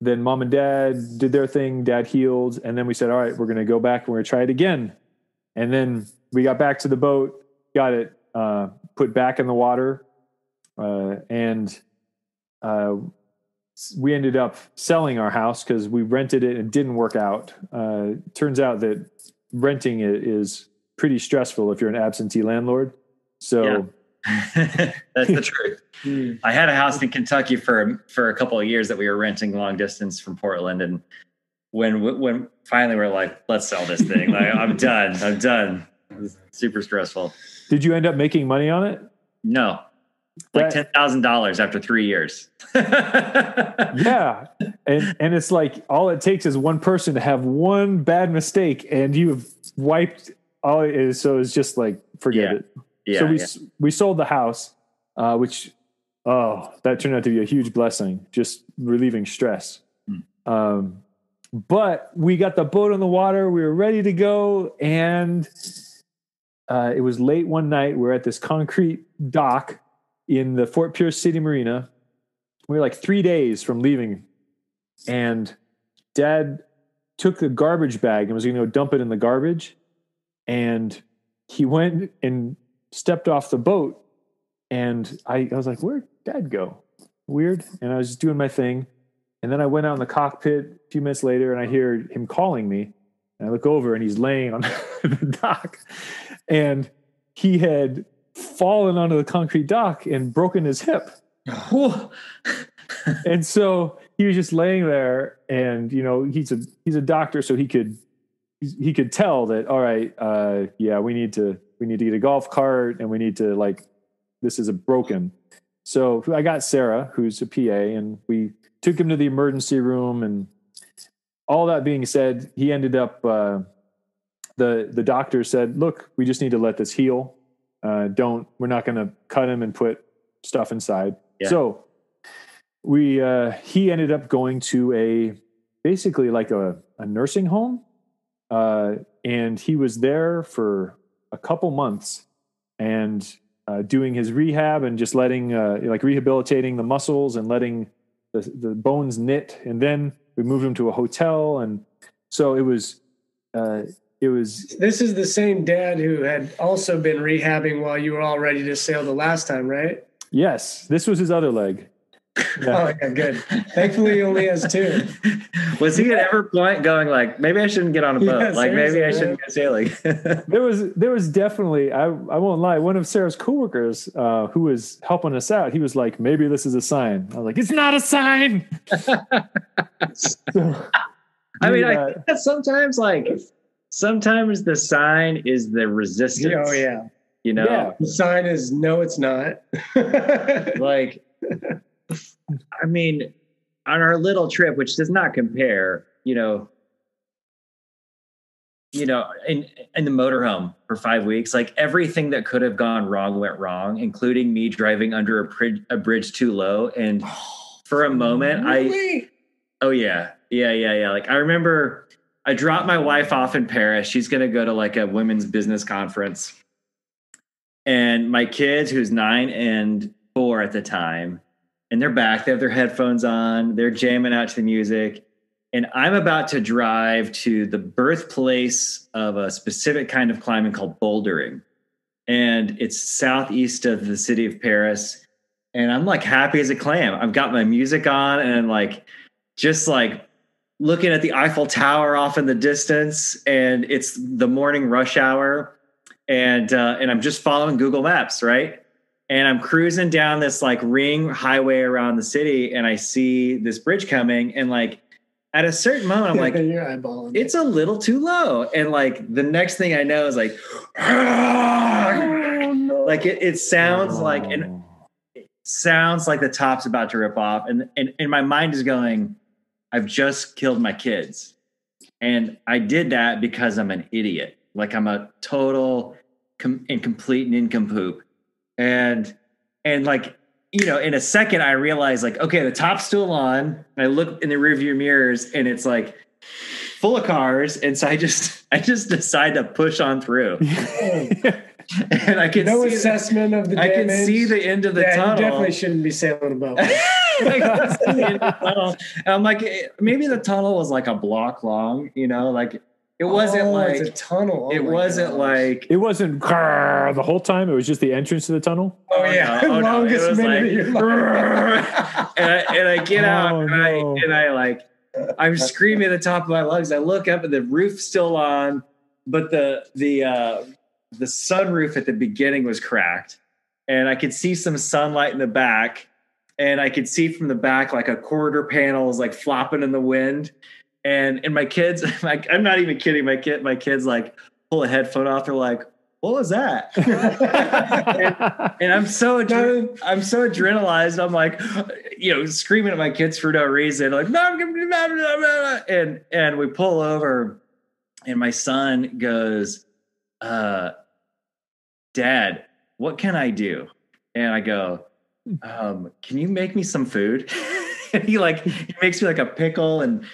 then mom and dad did their thing. Dad healed. And then we said, all right, we're going to go back and we're going to try it again. And then we got back to the boat, got it put back in the water, and we ended up selling our house because we rented it and didn't work out. Turns out that renting it is pretty stressful if you're an absentee landlord. So yeah. That's the truth. I had a house in Kentucky for a couple of years that we were renting long distance from Portland, and when finally we're like, let's sell this thing. Like, I'm done. It was super stressful. Did you end up making money on it? No. Like $10,000 after 3 years. Yeah. And it's like, all it takes is one person to have one bad mistake and you've wiped all it is. So it's just like, forget it. Yeah, so we sold the house, which that turned out to be a huge blessing, just relieving stress. But we got the boat on the water. We were ready to go. And it was late one night. We're at this concrete dock in the Fort Pierce City Marina. We were like 3 days from leaving. And Dad took the garbage bag and was going to go dump it in the garbage. And he went and stepped off the boat. And I was like, where'd Dad go? Weird. And I was just doing my thing. And then I went out in the cockpit a few minutes later and I hear him calling me, and I look over and he's laying on the dock, and he had fallen onto the concrete dock and broken his hip. And so he was just laying there, and, he's a doctor. So he could tell that, all right, we need to get a golf cart, and we need to, this is a broken. So I got Sarah, who's a PA, and we took him to the emergency room. And all that being said, he ended up, the doctor said, look, we just need to let this heal. We're not going to cut him and put stuff inside. Yeah. So he ended up going to basically a nursing home. And he was there for a couple months and, doing his rehab and just letting, rehabilitating the muscles and letting the bones knit. And then we moved him to a hotel. And so it was. This is the same dad who had also been rehabbing while you were all ready to sail the last time, right? Yes. This was his other leg. Yeah. Oh, yeah, good. Thankfully, he only has two. Was he at every point going like, maybe I shouldn't get on a boat. Yeah, like maybe I shouldn't go sailing. There was definitely, I won't lie, one of Sarah's coworkers who was helping us out, he was like, maybe this is a sign. I was like, it's not a sign. I think that sometimes the sign is the resistance. Oh yeah. You know, the sign is no, it's not. Like, I mean, on our little trip, which does not compare, you know, in the motorhome for 5 weeks, like everything that could have gone wrong went wrong, including me driving under a bridge too low. And for a moment, really? Yeah. Like I remember I dropped my wife off in Paris. She's going to go to like a women's business conference. And my kids, who's 9 and 4 at the time, and they're back, they have their headphones on, they're jamming out to the music. And I'm about to drive to the birthplace of a specific kind of climbing called bouldering. And it's southeast of the city of Paris. And I'm like happy as a clam. I've got my music on and I'm like, just like looking at the Eiffel Tower off in the distance. And it's the morning rush hour. And I'm just following Google Maps, right? And I'm cruising down this like ring highway around the city, and I see this bridge coming. And like at a certain moment, I'm like, you're eyeballing it's a little too low. And like the next thing I know is like, like it sounds like the top's about to rip off, and my mind is going, I've just killed my kids, and I did that because I'm an idiot. Like I'm a total incomplete nincompoop poop. And like, you know, in a second I realized like, okay, the top's still on. And I look in the rearview mirrors and it's like full of cars. And so I just decide to push on through. And I can assessment of the damage. I can see the end of the tunnel. You definitely shouldn't be sailing a boat. And I'm like, maybe the tunnel was like a block long, you know, like it wasn't like it's a tunnel. Oh, it wasn't like it wasn't the whole time. It was just the entrance to the tunnel. Oh yeah, no, longest minute of your life. And I get out and I like I'm screaming at the top of my lungs. I look up and the roof's still on, but the sunroof at the beginning was cracked, and I could see some sunlight in the back, and I could see from the back like a quarter panel is like flopping in the wind. And my kids, like, I'm not even kidding. My kids like pull a headphone off. They're like, "What was that?" and I'm so adrenalized. I'm like, you know, screaming at my kids for no reason. Like, no, and we pull over, and my son goes, "Dad, what can I do?" And I go, "Can you make me some food?" And he makes me like a pickle and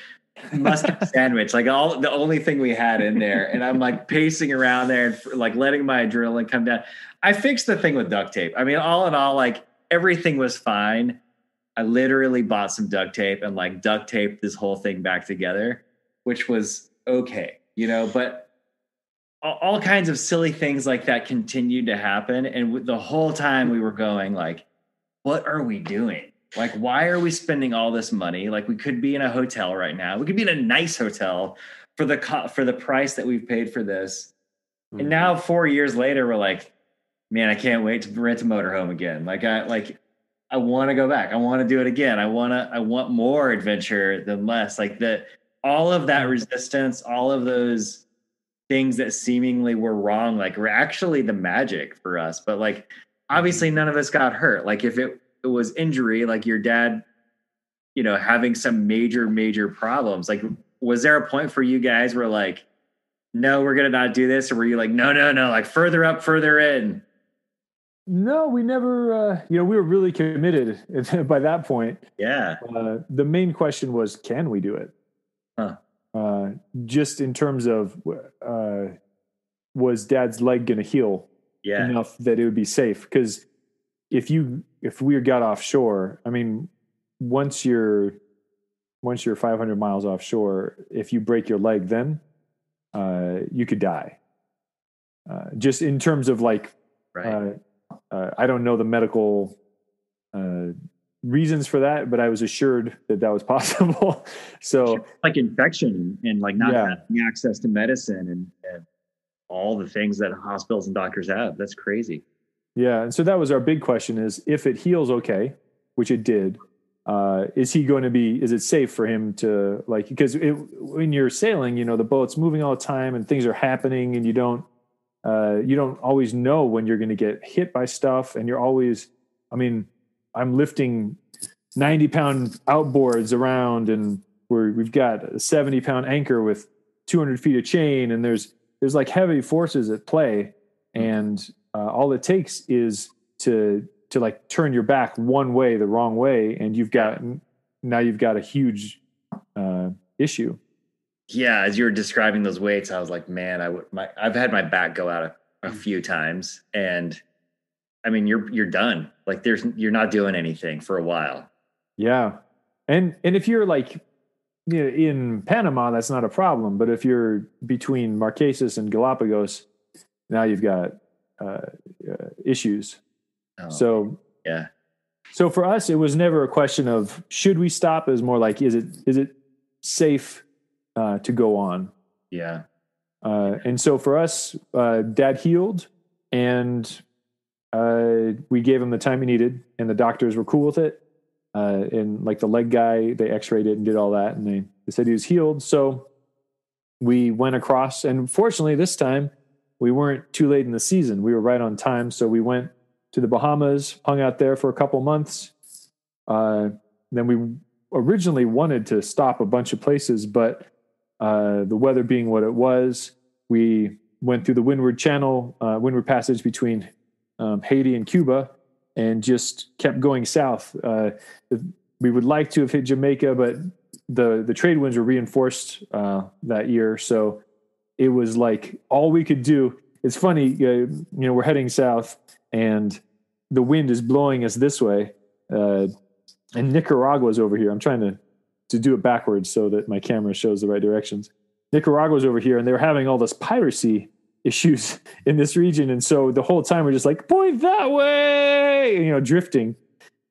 mustard sandwich, like the only thing we had in there. And I'm like pacing around there and like letting my adrenaline come down. I fixed the thing with duct tape. I mean, all in all, like everything was fine. I literally bought some duct tape and like duct taped this whole thing back together, which was okay, you know, but all kinds of silly things like that continued to happen. And the whole time we were going like, what are we doing? Like, why are we spending all this money? Like, we could be in a hotel right now. We could be in a nice hotel for the price that we've paid for this. Mm-hmm. And now 4 years later, we're like, man, I can't wait to rent a motorhome again. I want to go back. I want to do it again. I want more adventure than less. Like all of that resistance, all of those things that seemingly were wrong, like were actually the magic for us. But like, obviously none of us got hurt. Like if it was injury, like your dad, you know, having some major problems. Like, was there a point for you guys where like, no, we're going to not do this? Or were you like, no, like further up, further in? No, we never, you know, we were really committed by that point. Yeah. The main question was, can we do it? Huh. Just in terms of, was dad's leg going to heal enough that it would be safe? Because if we got offshore, I mean, once you're 500 miles offshore, if you break your leg, then you could die. Just in terms of like, I don't know the medical reasons for that, but I was assured that that was possible. So like infection and like not having access to medicine and all the things that hospitals and doctors have. That's crazy. Yeah. And so that was our big question is if it heals, okay, which it did, is it safe for him to like, because when you're sailing, you know, the boat's moving all the time and things are happening and you don't always know when you're going to get hit by stuff. And you're always, I mean, I'm lifting 90-pound outboards around and we've got a 70-pound anchor with 200 feet of chain. And there's like heavy forces at play. And all it takes is to like turn your back one way, the wrong way. And you've got a huge issue. Yeah. As you were describing those weights, I was like, man, I've had my back go out a few times, and I mean, you're done. Like you're not doing anything for a while. Yeah. And if you're like, you know, in Panama, that's not a problem. But if you're between Marquesas and Galapagos, now you've got issues. Oh, so, yeah. So for us, it was never a question of, should we stop? It was more like, is it safe to go on? Yeah. And so for us, Dad healed and we gave him the time he needed and the doctors were cool with it. And like the leg guy, they x-rayed it and did all that. And they said he was healed. So we went across, and fortunately this time we weren't too late in the season. We were right on time. So we went to the Bahamas, hung out there for a couple months. Then we originally wanted to stop a bunch of places, but the weather being what it was, we went through the Windward Passage between Haiti and Cuba, and just kept going south. We would like to have hit Jamaica, but the trade winds were reinforced that year. So it was like all we could do. It's funny, you know, we're heading south and the wind is blowing us this way. And Nicaragua's over here. I'm trying to do it backwards so that my camera shows the right directions. Nicaragua's over here, and they were having all this piracy issues in this region. And so the whole time we're just like, point that way, you know, drifting.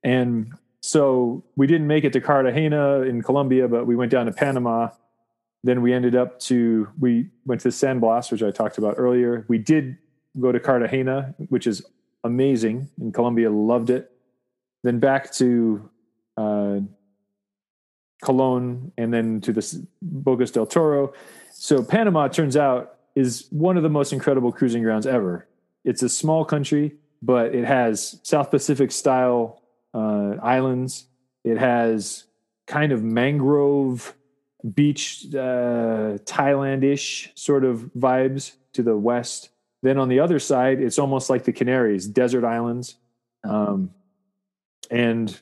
And so we didn't make it to Cartagena in Colombia, but we went down to Panama. Then we went to San Blas, which I talked about earlier. We did go to Cartagena, which is amazing. And Colombia loved it. Then back to Cologne and then to the Bocas del Toro. So Panama, it turns out, is one of the most incredible cruising grounds ever. It's a small country, but it has South Pacific style islands. It has kind of mangrove beach, Thailand-ish sort of vibes to the west. Then on the other side, it's almost like the Canaries, desert islands. And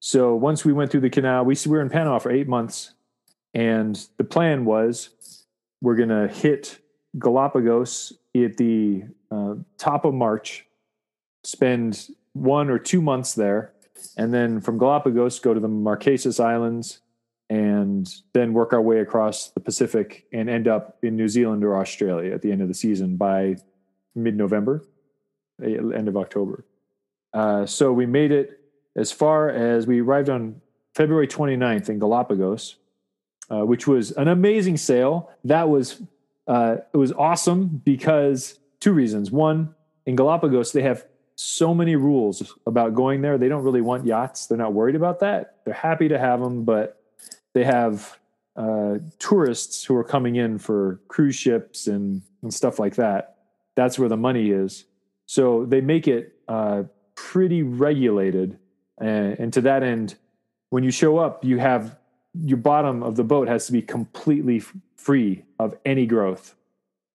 so once we went through the canal, we were in Panama for 8 months, and the plan was we're going to hit Galapagos at the top of March, spend 1 or 2 months there, and then from Galapagos go to the Marquesas Islands and then work our way across the Pacific and end up in New Zealand or Australia at the end of the season by mid-November, end of October. So we made it as far as we arrived on February 29th in Galapagos, which was an amazing sail. That was it was awesome because 2 reasons. One, in Galapagos, they have so many rules about going there. They don't really want yachts. They're not worried about that. They're happy to have them, but they have tourists who are coming in for cruise ships and stuff like that. That's where the money is. So they make it pretty regulated. And to that end, when you show up, you have your bottom of the boat has to be completely free of any growth.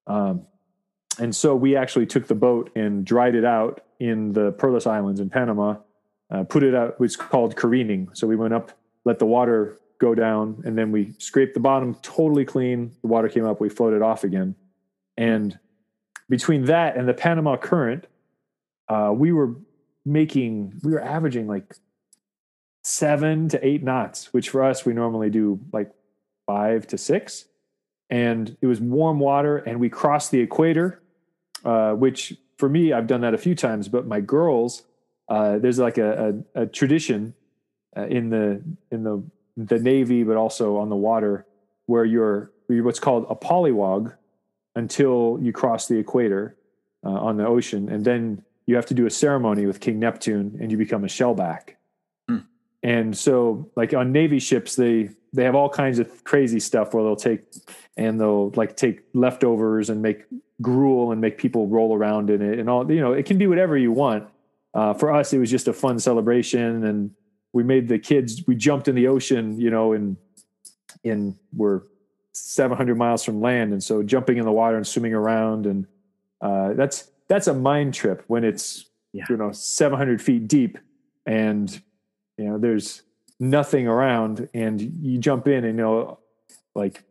And so we actually took the boat and dried it out in the Perlas Islands in Panama, put it out, it's called careening. So we went up, let the water go down, and then we scraped the bottom totally clean. The water came up, we floated off again. And between that and the Panama current, we were averaging like 7 to 8 knots, which for us, we normally do like 5 to 6. And it was warm water, and we crossed the equator, which for me, I've done that a few times, but my girls, there's like a tradition in the Navy, but also on the water, where you're what's called a polywog until you cross the equator on the ocean. And then you have to do a ceremony with King Neptune and you become a shellback. Mm. And so like on Navy ships, they have all kinds of crazy stuff where they'll take leftovers and make gruel and make people roll around in it and all, you know, it can be whatever you want. For us, it was just a fun celebration, and we made the kids, we jumped in the ocean, you know, and we're 700 miles from land. And so jumping in the water and swimming around, and that's a mind trip when it's, you know, 700 feet deep and, you know, there's nothing around and you jump in and, you know, like,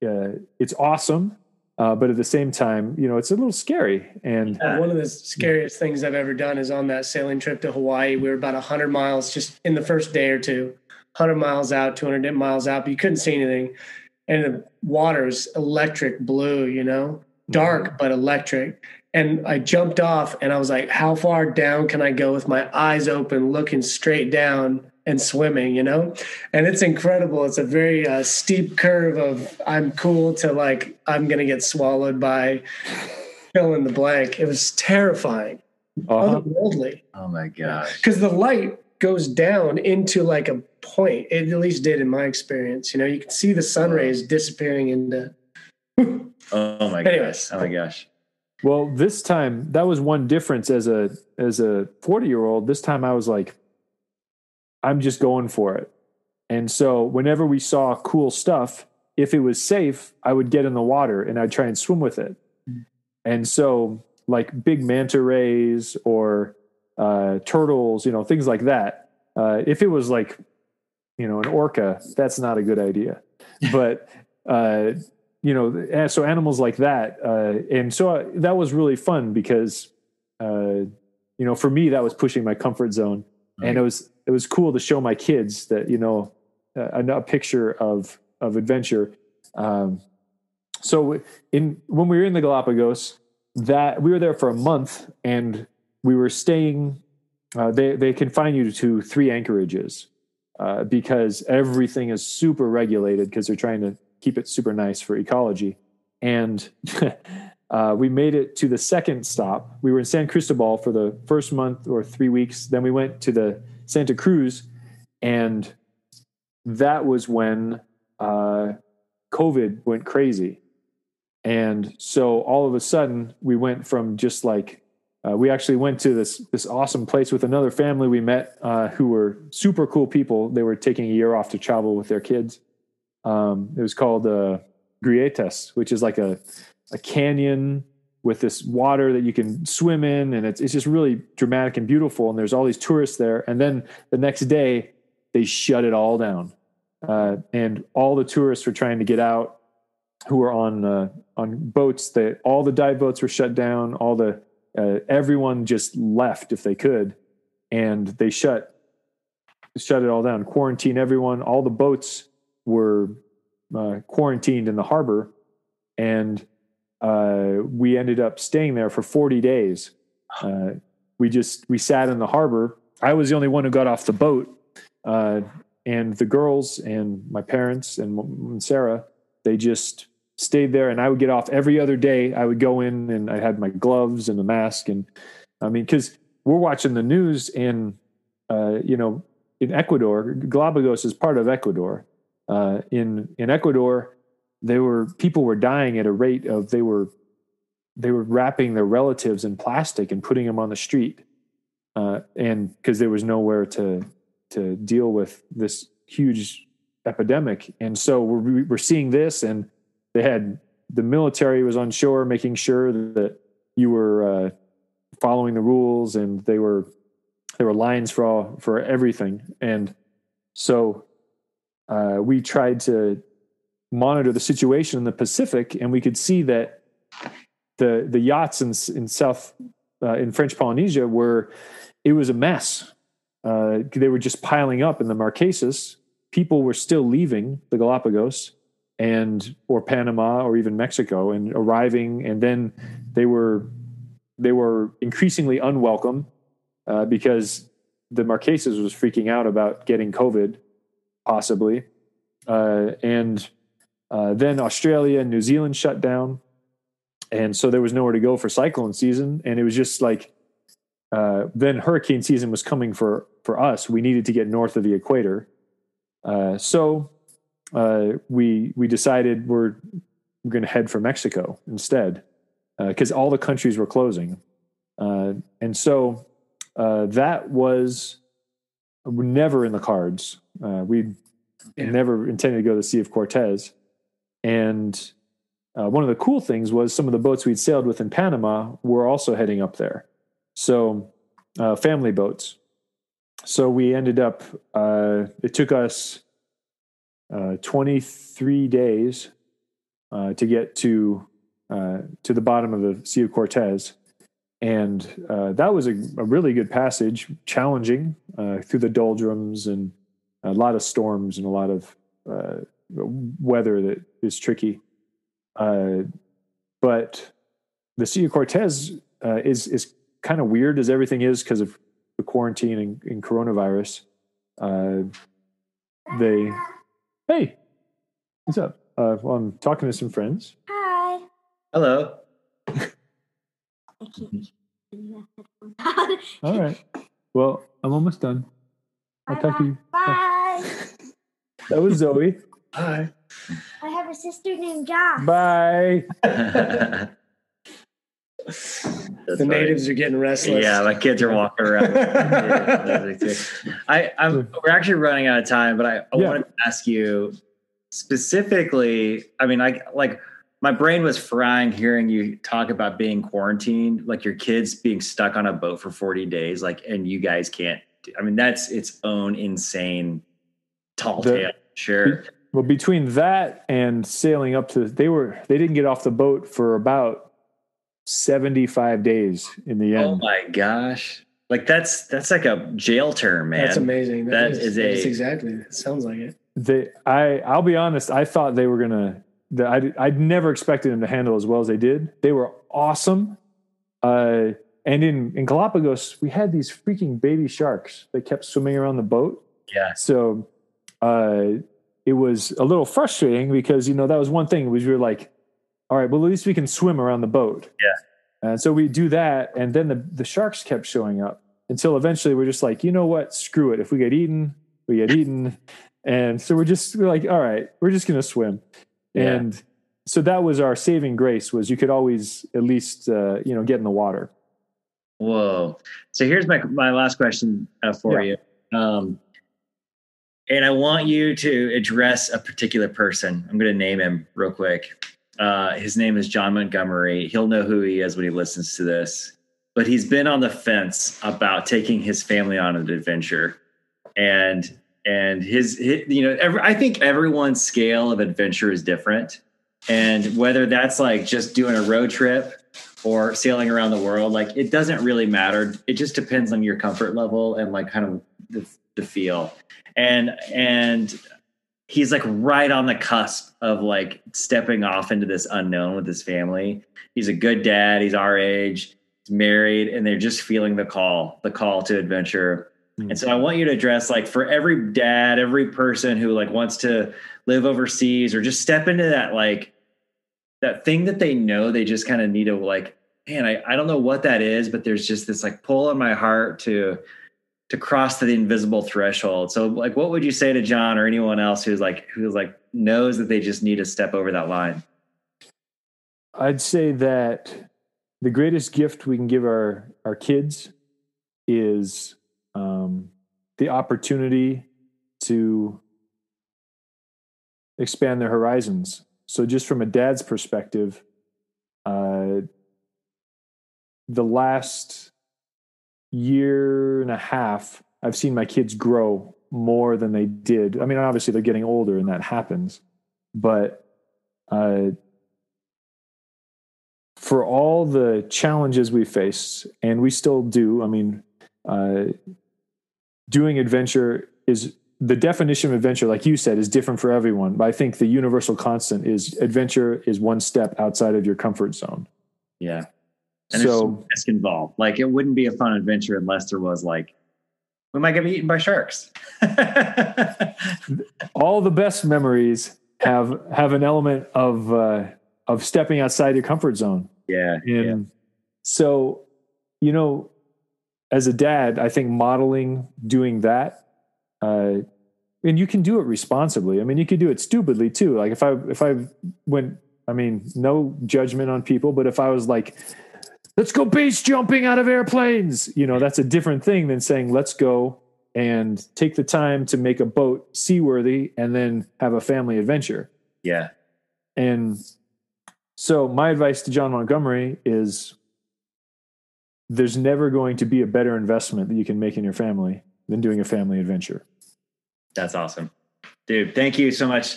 it's awesome. But at the same time, you know, it's a little scary. And one of the scariest things I've ever done is on that sailing trip to Hawaii. We were about 100 miles just in the first day or two, 100 miles out, 200 miles out, but you couldn't see anything. And the water's electric blue, you know, dark, but electric. And I jumped off and I was like, how far down can I go with my eyes open, looking straight down and swimming, you know? And it's incredible. It's a very steep curve of I'm cool to like, I'm going to get swallowed by fill in the blank. It was terrifying. Otherworldly. Oh my gosh. Because the light goes down into like a point. It at least did in my experience. You know, you can see the sun rays disappearing into. Oh my gosh. Oh my gosh. Well, this time that was one difference as a 40-year-old. This time I was like, I'm just going for it. And so whenever we saw cool stuff, if it was safe, I would get in the water and I'd try and swim with it. And so like big manta rays or turtles, you know, things like that. If it was like, you know, an orca, that's not a good idea. But, you know, so animals like that. And so that was really fun because, you know, for me, that was pushing my comfort zone. Right. And it was cool to show my kids that, you know, a picture of adventure. So when we were in the Galapagos, that we were there for a month and we were staying, they confine you to 3 anchorages because everything is super regulated because they're trying to keep it super nice for ecology. And we made it to the second stop. We were in San Cristobal for the first month or 3 weeks. Then we went to the Santa Cruz, and that was when COVID went crazy. And so all of a sudden we went from just like, we actually went to this awesome place with another family we met who were super cool people. They were taking a year off to travel with their kids. It was called Grietas, which is like a canyon with this water that you can swim in. And it's just really dramatic and beautiful. And there's all these tourists there. And then the next day they shut it all down. And all the tourists were trying to get out who were on boats. That all the dive boats were shut down. All the, everyone just left if they could. And they shut it all down, quarantine everyone. All the boats were quarantined in the harbor. And, we ended up staying there for 40 days. We sat in the harbor. I was the only one who got off the boat. And the girls and my parents and Sarah, they just stayed there, and I would get off every other day. I would go in and I had my gloves and a mask. And I mean, cause we're watching the news in, you know, in Ecuador, Galapagos is part of Ecuador, in Ecuador, people were dying at a rate of they were wrapping their relatives in plastic and putting them on the street, and because there was nowhere to deal with this huge epidemic. And so we're seeing this, and they had the military was on shore making sure that you were following the rules, and there were lines for everything. And so we tried to monitor the situation in the Pacific, and we could see that the yachts in South in French Polynesia it was a mess. They were just piling up in the Marquesas. People were still leaving the Galapagos or Panama or even Mexico and arriving, and then they were increasingly unwelcome because the Marquesas was freaking out about getting COVID, possibly. Then Australia and New Zealand shut down. And so there was nowhere to go for cyclone season. And it was just like, then hurricane season was coming for us. We needed to get north of the equator. So we decided we're going to head for Mexico instead, because all the countries were closing. And so that was never in the cards. We never intended to go to the Sea of Cortez. And one of the cool things was some of the boats we'd sailed with in Panama were also heading up there. So family boats. So we ended up, it took us 23 days to get to the bottom of the Sea of Cortez. And that was a really good passage, challenging through the doldrums and a lot of storms and a lot of weather that is tricky. But the Sea of Cortez is kind of weird as everything is because of the quarantine and coronavirus. Hey, what's up? Well, I'm talking to some friends. Hi. Hello. I can't do that. All right. Well, I'm almost done. I'll talk to you. Bye. That was Zoe. Hi. I have a sister named Josh. Bye. The natives are getting restless. Yeah, my kids are walking around. We're actually running out of time, but I wanted to ask you specifically. I mean, my brain was frying hearing you talk about being quarantined, like your kids being stuck on a boat for 40 days, and you guys can't. I mean, that's its own insane tall tale. Sure. Well, between that and sailing up to, they didn't get off the boat for about 75 days in the end. Oh my gosh. Like that's like a jail term, man. That's amazing. That is exactly. It sounds like it. I'll be honest. I thought they were I'd never expected them to handle as well as they did. They were awesome. And in Galapagos, we had these freaking baby sharks that kept swimming around the boat. Yeah. So, it was a little frustrating because, that was one thing was we were like, all right, well, at least we can swim around the boat. Yeah. And so we do that. And then the sharks kept showing up until eventually we're just like, you know what? Screw it. If we get eaten, we get eaten. And so we're like, all right, we're just going to swim. Yeah. And so that was our saving grace was you could always at least, get in the water. Whoa. So here's my last question for you. And I want you to address a particular person. I'm going to name him real quick. His name is John Montgomery. He'll know who he is when he listens to this. But he's been on the fence about taking his family on an adventure. And I think everyone's scale of adventure is different. And whether that's like just doing a road trip or sailing around the world, like it doesn't really matter. It just depends on your comfort level and like kind of the feel. And he's like right on the cusp of like stepping off into this unknown with his family. He's a good dad. He's our age. He's married, and they're just feeling the call to adventure. Mm-hmm. And so I want you to address like for every dad, every person who like wants to live overseas or just step into that, like that thing that they know, they just kind of need to like, man, I don't know what that is, but there's just this like pull on my heart to cross to the invisible threshold. So like, what would you say to John or anyone else who's like knows that they just need to step over that line? I'd say that the greatest gift we can give our kids is the opportunity to expand their horizons. So just from a dad's perspective, the last year and a half, I've seen my kids grow more than they did. I mean, obviously they're getting older and that happens, but for all the challenges we face, and we still do, I mean, doing adventure is the definition of adventure, like you said, is different for everyone. But I think the universal constant is adventure is one step outside of your comfort zone. Yeah. And so, there's some risk involved. Like it wouldn't be a fun adventure unless there was like we might get eaten by sharks. All the best memories have an element of stepping outside your comfort zone. Yeah. And so, you know, as a dad, I think modeling, doing that, and you can do it responsibly. I mean, you could do it stupidly too. Like if I went, I mean, no judgment on people, but if I was like, let's go base jumping out of airplanes, you know, that's a different thing than saying, let's go and take the time to make a boat seaworthy and then have a family adventure. Yeah. And so my advice to John Montgomery is there's never going to be a better investment that you can make in your family than doing a family adventure. That's awesome. Dude, thank you so much,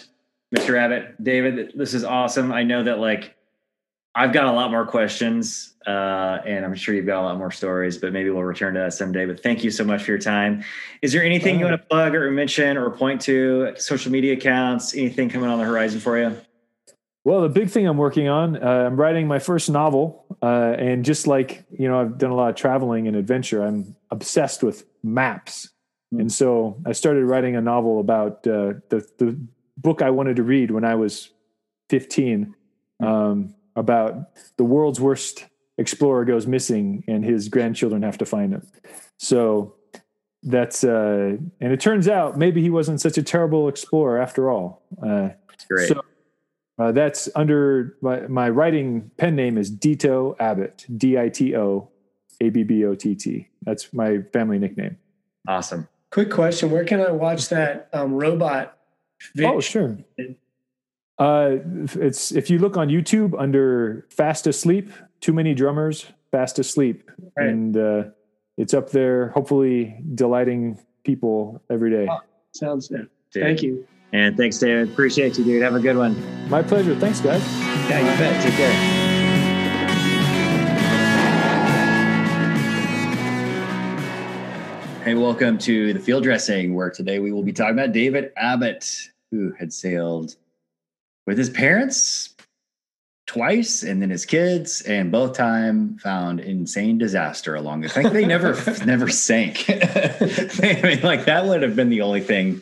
Mr. Abbott. David, this is awesome. I know that like I've got a lot more questions and I'm sure you've got a lot more stories, but maybe we'll return to that someday. But thank you so much for your time. Is there anything you want to plug or mention or point to, social media accounts, anything coming on the horizon for you? Well, the big thing I'm working on, I'm writing my first novel. And just like, you know, I've done a lot of traveling and adventure. I'm obsessed with maps. Mm-hmm. And so I started writing a novel about the book I wanted to read when I was 15, about the world's worst explorer goes missing and his grandchildren have to find him. So that's, and it turns out maybe he wasn't such a terrible explorer after all. That's great. So, that's under my writing pen name is Dito Abbott, D-I-T-O-A-B-B-O-T-T. That's my family nickname. Awesome. Quick question. Where can I watch that robot video? Oh, sure. It's, if you look on YouTube under Fast Asleep, Too Many Drummers, Fast Asleep. Right. And it's up there, hopefully delighting people every day. Oh, sounds good. Dude. Thank you. And thanks, David. Appreciate you, dude. Have a good one. My pleasure. Thanks, guys. Yeah, you bet. Take care. Hey, welcome to the Field Dressing, where today we will be talking about David Abbott, who had sailed with his parents twice and then his kids, and both time found insane disaster along the thing. They never sank. I mean, like that would have been the only thing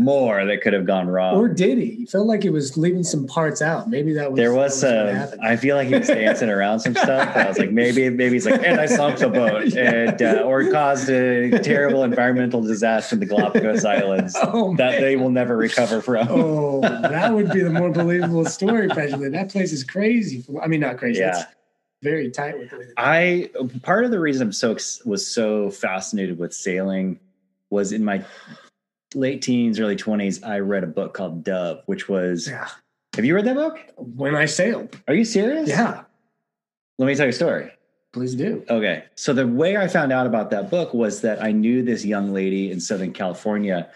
more that could have gone wrong. Or did he? You felt like he was leaving some parts out. Maybe that was. There was a. I feel like he was dancing around some stuff. I was like, maybe he's like, and I slumped the boat, and or caused a terrible environmental disaster in the Galapagos Islands that they will never recover from. Oh, that would be the more believable story, Presley. That place is crazy. I mean, not crazy. Yeah. That's very tight with it. Part of the reason I'm so fascinated with sailing was in my late teens, early 20s, I read a book called Dove, which was... Yeah. Have you read that book? When I sailed. Are you serious? Yeah. Let me tell you a story. Please do. Okay. So the way I found out about that book was that I knew this young lady in Southern California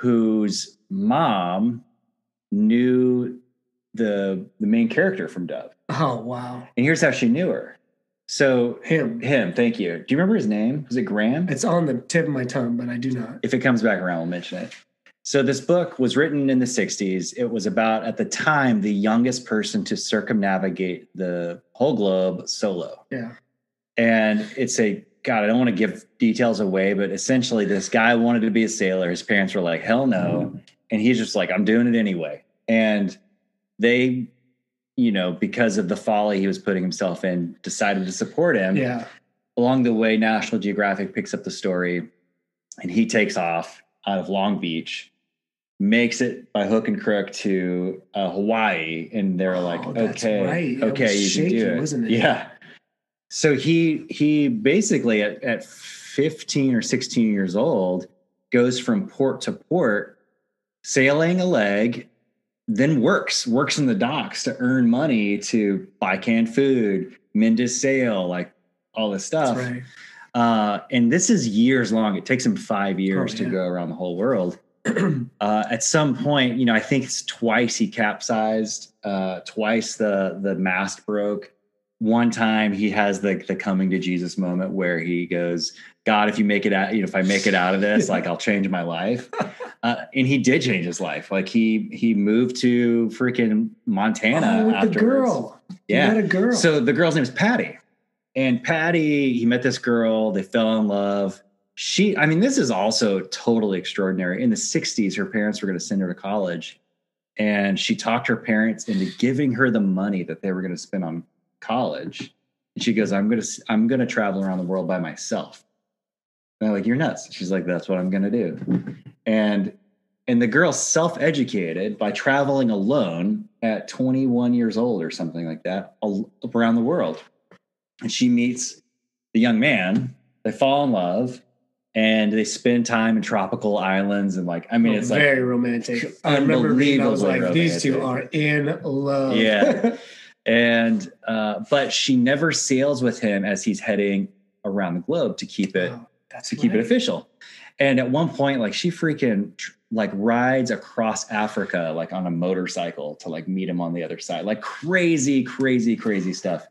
whose mom knew the main character from Dove. Oh, wow. And here's how she knew her. So him, thank you. Do you remember his name? Was it Graham? It's on the tip of my tongue, but I do not. If it comes back around, we'll mention it. So this book was written in the 60s. It was about, at the time, the youngest person to circumnavigate the whole globe solo. Yeah. And it's I don't want to give details away, but essentially this guy wanted to be a sailor. His parents were like, hell no. Mm-hmm. And he's just like, I'm doing it anyway. And they... you know, because of the folly he was putting himself in, decided to support him. Yeah. Along the way, National Geographic picks up the story and he takes off out of Long Beach, makes it by hook and crook to Hawaii. And they're like, okay, right. Okay, you shaky, can do it. Wasn't it. Yeah. So he basically at 15 or 16 years old goes from port to port, sailing a leg, then works in the docks to earn money to buy canned food, mend his sail, like all this stuff. That's right. And this is years long. It takes him 5 years to go around the whole world. At some point, you know, I think it's twice he capsized, twice the mast broke. One time he has the coming to Jesus moment where he goes, God, if you make it out, you know, if I make it out of this, like I'll change my life. And he did change his life. Like he moved to freaking Montana with afterwards. The girl. Yeah. He met a girl. So the girl's name is Patty. And Patty, he met this girl. They fell in love. she, I mean, this is also totally extraordinary. In the 60s, her parents were going to send her to college, and she talked her parents into giving her the money that they were going to spend on college. And she goes, I'm going to travel around the world by myself. And they're like, you're nuts. She's like, that's what I'm going to do. And the girl self-educated by traveling alone at 21 years old or something like that, around the world. And she meets the young man. They fall in love, and they spend time in tropical islands. And like, I mean, it's very like very romantic. I remember reading, I was like, romantic. These two are in love. Yeah. And, but she never sails with him as he's heading around the globe to keep it, keep it official. And at one point, like, she freaking like rides across Africa, like on a motorcycle to like meet him on the other side, like crazy stuff.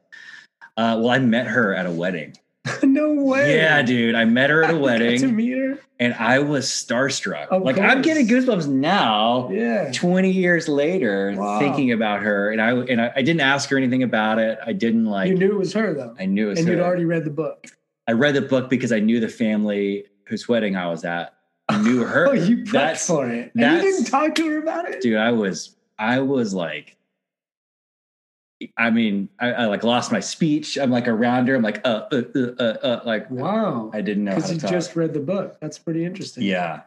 Well, I met her at a wedding. No way. Yeah, dude. I met her at a wedding to meet her. And I was starstruck. Of like course. I'm getting goosebumps now, 20 years later, thinking about her. And I didn't ask her anything about it. I didn't like. You knew it was her though. I knew it was her. And you'd already read the book. I read the book because I knew the family whose wedding I was at. I knew her. Oh, you prepped for it. And you didn't talk to her about it? Dude, I was like, I mean, I like lost my speech. I'm like around her. I'm like, like, wow. I didn't know how to talk. Because you just read the book. That's pretty interesting. Yeah.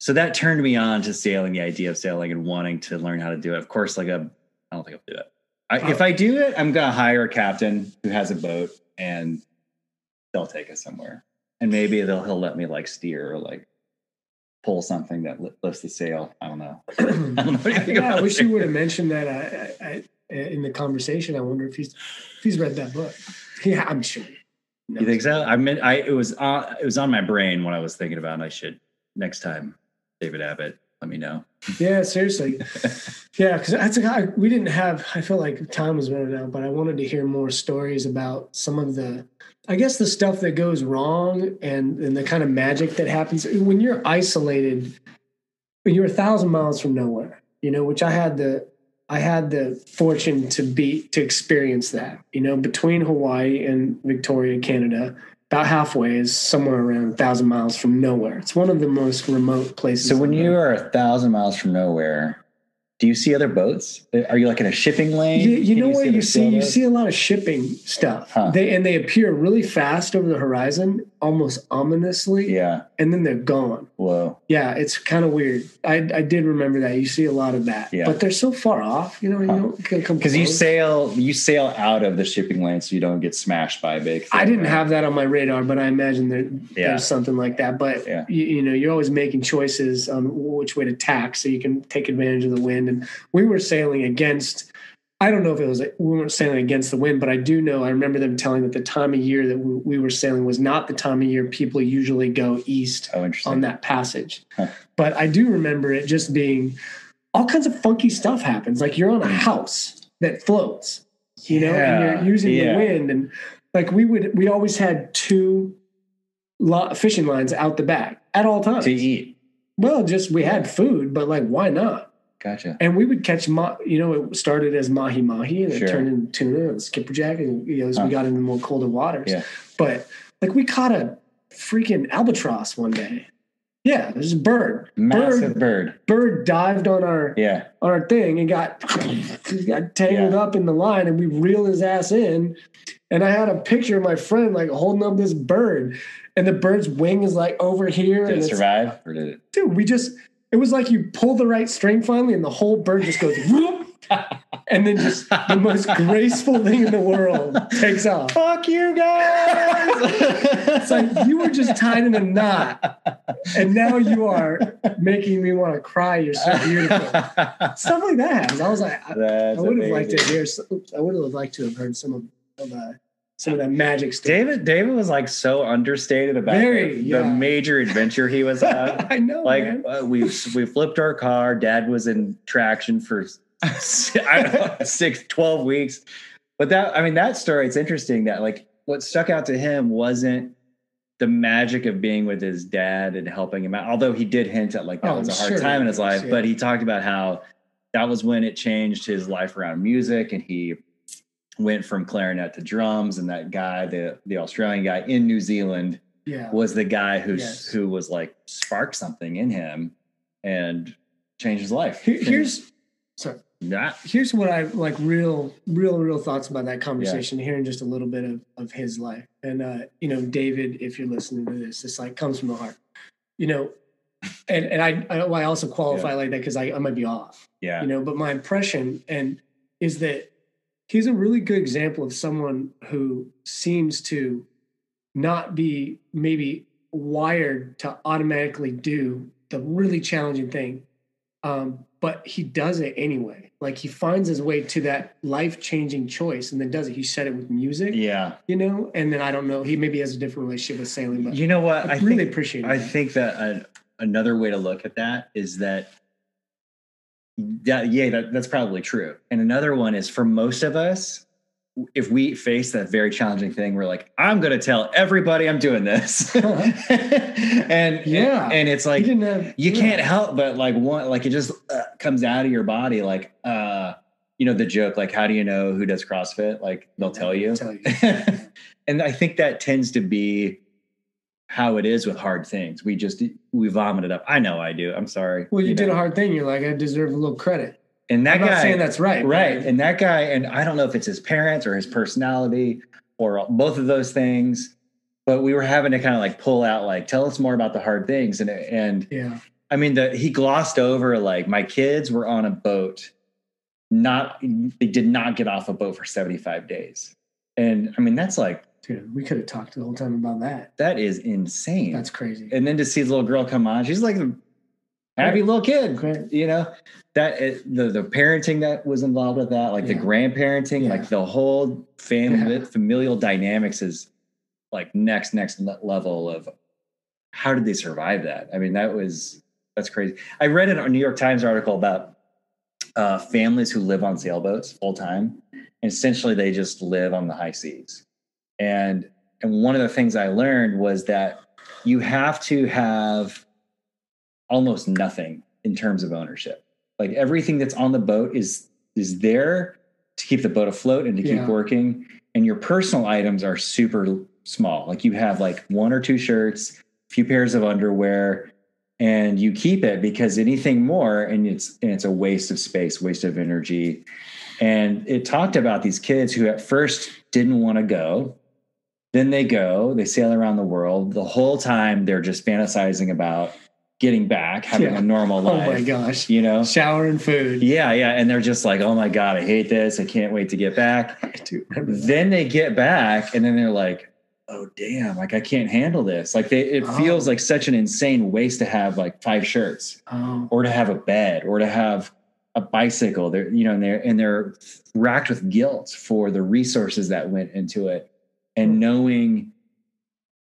So that turned me on to sailing, the idea of sailing and wanting to learn how to do it. Of course, like, I don't think I'll do it. If I do it, I'm going to hire a captain who has a boat and they'll take us somewhere. And maybe he'll let me like steer or like pull something that lifts the sail. I don't know. I wish you would have mentioned that. In the conversation, I wonder if he's read that book. Yeah, I'm sure. You think so? It was on my brain when I was thinking about it. I should next time, David Abbott, let me know. Yeah, seriously. Yeah, because we didn't have. I feel like time was running out, but I wanted to hear more stories about some of the, I guess, the stuff that goes wrong and the kind of magic that happens when you're isolated. You're 1,000 miles from nowhere, you know. Which I had the fortune to experience that, you know, between Hawaii and Victoria, Canada, about halfway is somewhere around 1,000 miles from nowhere. It's one of the most remote places. So when you are 1,000 miles from nowhere, do you see other boats? Are you like in a shipping lane? You know what you see? You see a lot of shipping stuff. Huh. They appear really fast over the horizon, almost ominously. Yeah. And then they're gone. Whoa. Yeah, it's kind of weird. I did remember that. You see a lot of that. Yeah. But they're so far off, you know, you don't come close. Because you sail out of the shipping lane so you don't get smashed by a big thing. I didn't have that on my radar, but I imagine there's something like that. But, you know, you're always making choices on which way to tack so you can take advantage of the wind. And we were sailing against, I don't know if it was, we weren't sailing against the wind, but I remember them telling that the time of year that we were sailing was not the time of year people usually go east on that passage. Huh. But I do remember it just being all kinds of funky stuff happens. Like you're on a house that floats, you know, and you're using the wind. And like we always had two fishing lines out the back at all times. To eat. Well, just we had food, but like, why not? Gotcha. And we would catch, it started as mahi-mahi and it turned into tuna and skipperjack. And, you know, as we got into more colder waters. Yeah. But, like, we caught a freaking albatross one day. Yeah, there's a bird. Massive bird. Bird dived on our thing and got tangled up in the line, and we reeled his ass in. And I had a picture of my friend, like, holding up this bird. And the bird's wing is, like, over here. Did it survive? Or did it? Dude, it was like you pull the right string finally, and the whole bird just goes, whoop, and then just the most graceful thing in the world takes off. Fuck you guys! It's like you were just tied in a knot, and now you are making me want to cry. You're so beautiful. Stuff like that happens. I was like, I would have liked to hear. I would have liked to have heard some of that magic stuff. David was like so understated about the major adventure he was on. I know. Like we flipped our car. Dad was in traction for 12 weeks. But that story, it's interesting that like what stuck out to him wasn't the magic of being with his dad and helping him out. Although he did hint at like that was a hard time in his life, but he talked about how that was when it changed his life around music, and he went from clarinet to drums, and that guy, the Australian guy in New Zealand, was the guy who was like sparked something in him and changed his life. Here's what I like real thoughts about that conversation here in just a little bit of his life. And, you know, David, if you're listening to this, this like comes from the heart, you know, and I also qualify like that because I might be off, you know, but my impression is that he's a really good example of someone who seems to not be maybe wired to automatically do the really challenging thing. But he does it anyway. Like he finds his way to that life-changing choice and then does it. He said it with music. Yeah. You know, and then I don't know, he maybe has a different relationship with sailing, but you know what? I really appreciate it. I think that another way to look at that is that's probably true. And another one is for most of us, if we face that very challenging thing, we're like, I'm going to tell everybody I'm doing this. And it's like, you can't help, but like it just comes out of your body. Like, you know, the joke, like, how do you know who does CrossFit? Like they'll tell you. And I think that tends to be how it is with hard things. We vomited up. I know I do. I'm sorry. Well, you did a hard thing. You're like, I deserve a little credit. And that guy, not saying that's right. Right. But, and that guy, and I don't know if it's his parents or his personality or both of those things, but we were having to kind of like pull out, like, tell us more about the hard things. I mean, he glossed over, like, my kids were on a boat. They did not get off a boat for 75 days. And I mean, that's like, dude, we could have talked the whole time about that. That is insane. That's crazy. And then to see the little girl come on, she's like a happy little kid, you know, that the parenting that was involved with that, like the grandparenting, like the whole family, familial dynamics is like next level of how did they survive that? I mean, that's crazy. I read a New York Times article about families who live on sailboats full time. And essentially they just live on the high seas. And one of the things I learned was that you have to have almost nothing in terms of ownership. Like everything that's on the boat is there to keep the boat afloat and to keep working. And your personal items are super small. Like you have like one or two shirts, a few pairs of underwear, and you keep it because anything more, and it's a waste of space, waste of energy. And it talked about these kids who at first didn't want to go. Then they go, they sail around the world. The whole time they're just fantasizing about getting back, having a normal life. Oh my gosh. You know? Shower and food. Yeah, yeah. And they're just like, oh my God, I hate this. I can't wait to get back. I do remember that. Then they get back and then they're like, oh damn, like I can't handle this. Like it feels like such an insane waste to have like 5 shirts or to have a bed or to have a bicycle. They're, you know, and they're racked with guilt for the resources that went into it. And knowing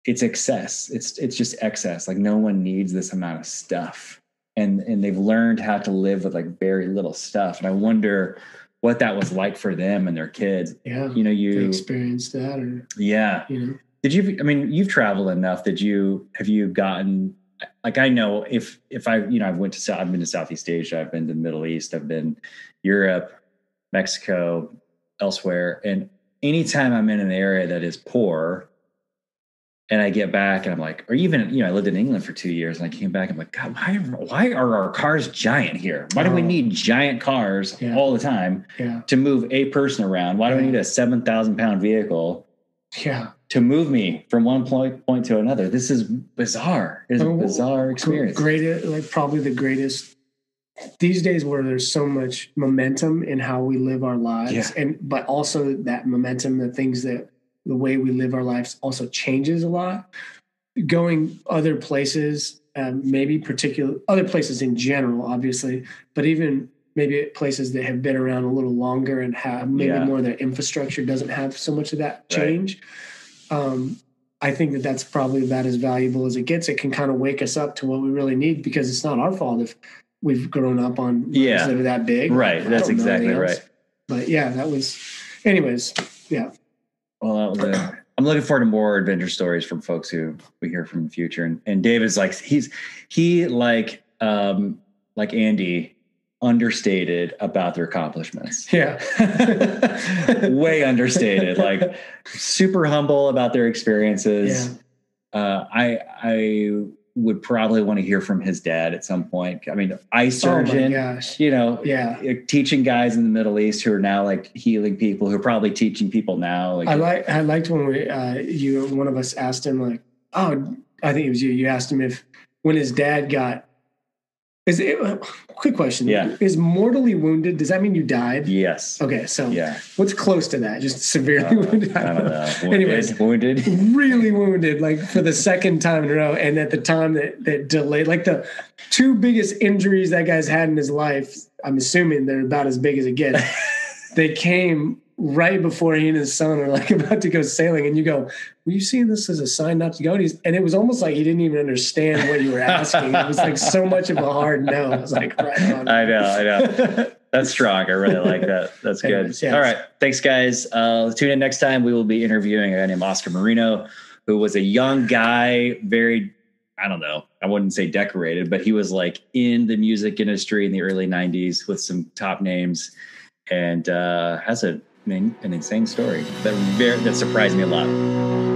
it's excess. It's just excess. Like no one needs this amount of stuff. And they've learned how to live with like very little stuff. And I wonder what that was like for them and their kids. Yeah. You know, they experienced that you know. You've traveled enough. Have you gotten, like, I know I've been to Southeast Asia, I've been to the Middle East, I've been Europe, Mexico, elsewhere. And anytime I'm in an area that is poor, and I get back and I'm like, or even, you know, I lived in England for 2 years and I came back and I'm like, God, why are our cars giant here? Why do we need giant cars all the time to move a person around? Why do I need a 7,000 pound vehicle to move me from one point to another? This is bizarre. It's a bizarre experience. Probably the greatest these days where there's so much momentum in how we live our lives. Yeah. But also that momentum, the way we live our lives also changes a lot. Going other places, maybe particular other places in general, obviously, but even maybe places that have been around a little longer and have maybe more of their infrastructure doesn't have so much of that change. Right. I think that's probably about as valuable as it gets. It can kind of wake us up to what we really need because it's not our fault if we've grown up on that are that big. Right. That's exactly right. But anyways. Well, I'm looking forward to more adventure stories from folks who we hear from in the future. And David's like, like Andy, understated about their accomplishments. Yeah. Way understated, like super humble about their experiences. Yeah. I would probably want to hear from his dad at some point. I mean, eye surgeon, you know, teaching guys in the Middle East who are now like healing people, who are probably teaching people now. Like, I liked when we, one of us asked him, like, oh, I think it was you. You asked him if, when his dad got, quick question. Yeah. Is mortally wounded, does that mean you died? Yes. Okay. So what's close to that? Just severely wounded? I don't know. Anyways, wounded. Really wounded, like for the second time in a row. And at the time that delayed, like the two biggest injuries that guy's had in his life, I'm assuming they're about as big as it gets. They came right before he and his son are like about to go sailing, and you go, were you seeing this as a sign not to go? And it was almost like he didn't even understand what you were asking. It was like so much of a hard no. I was like, right on. I know. That's strong. I really like that. That's good. Anyways, yes. All right. Thanks, guys. Tune in next time. We will be interviewing a guy named Oscar Marino, who was a young guy, very, I don't know, I wouldn't say decorated, but he was like in the music industry in the early 90s with some top names, and has an insane story that surprised me a lot.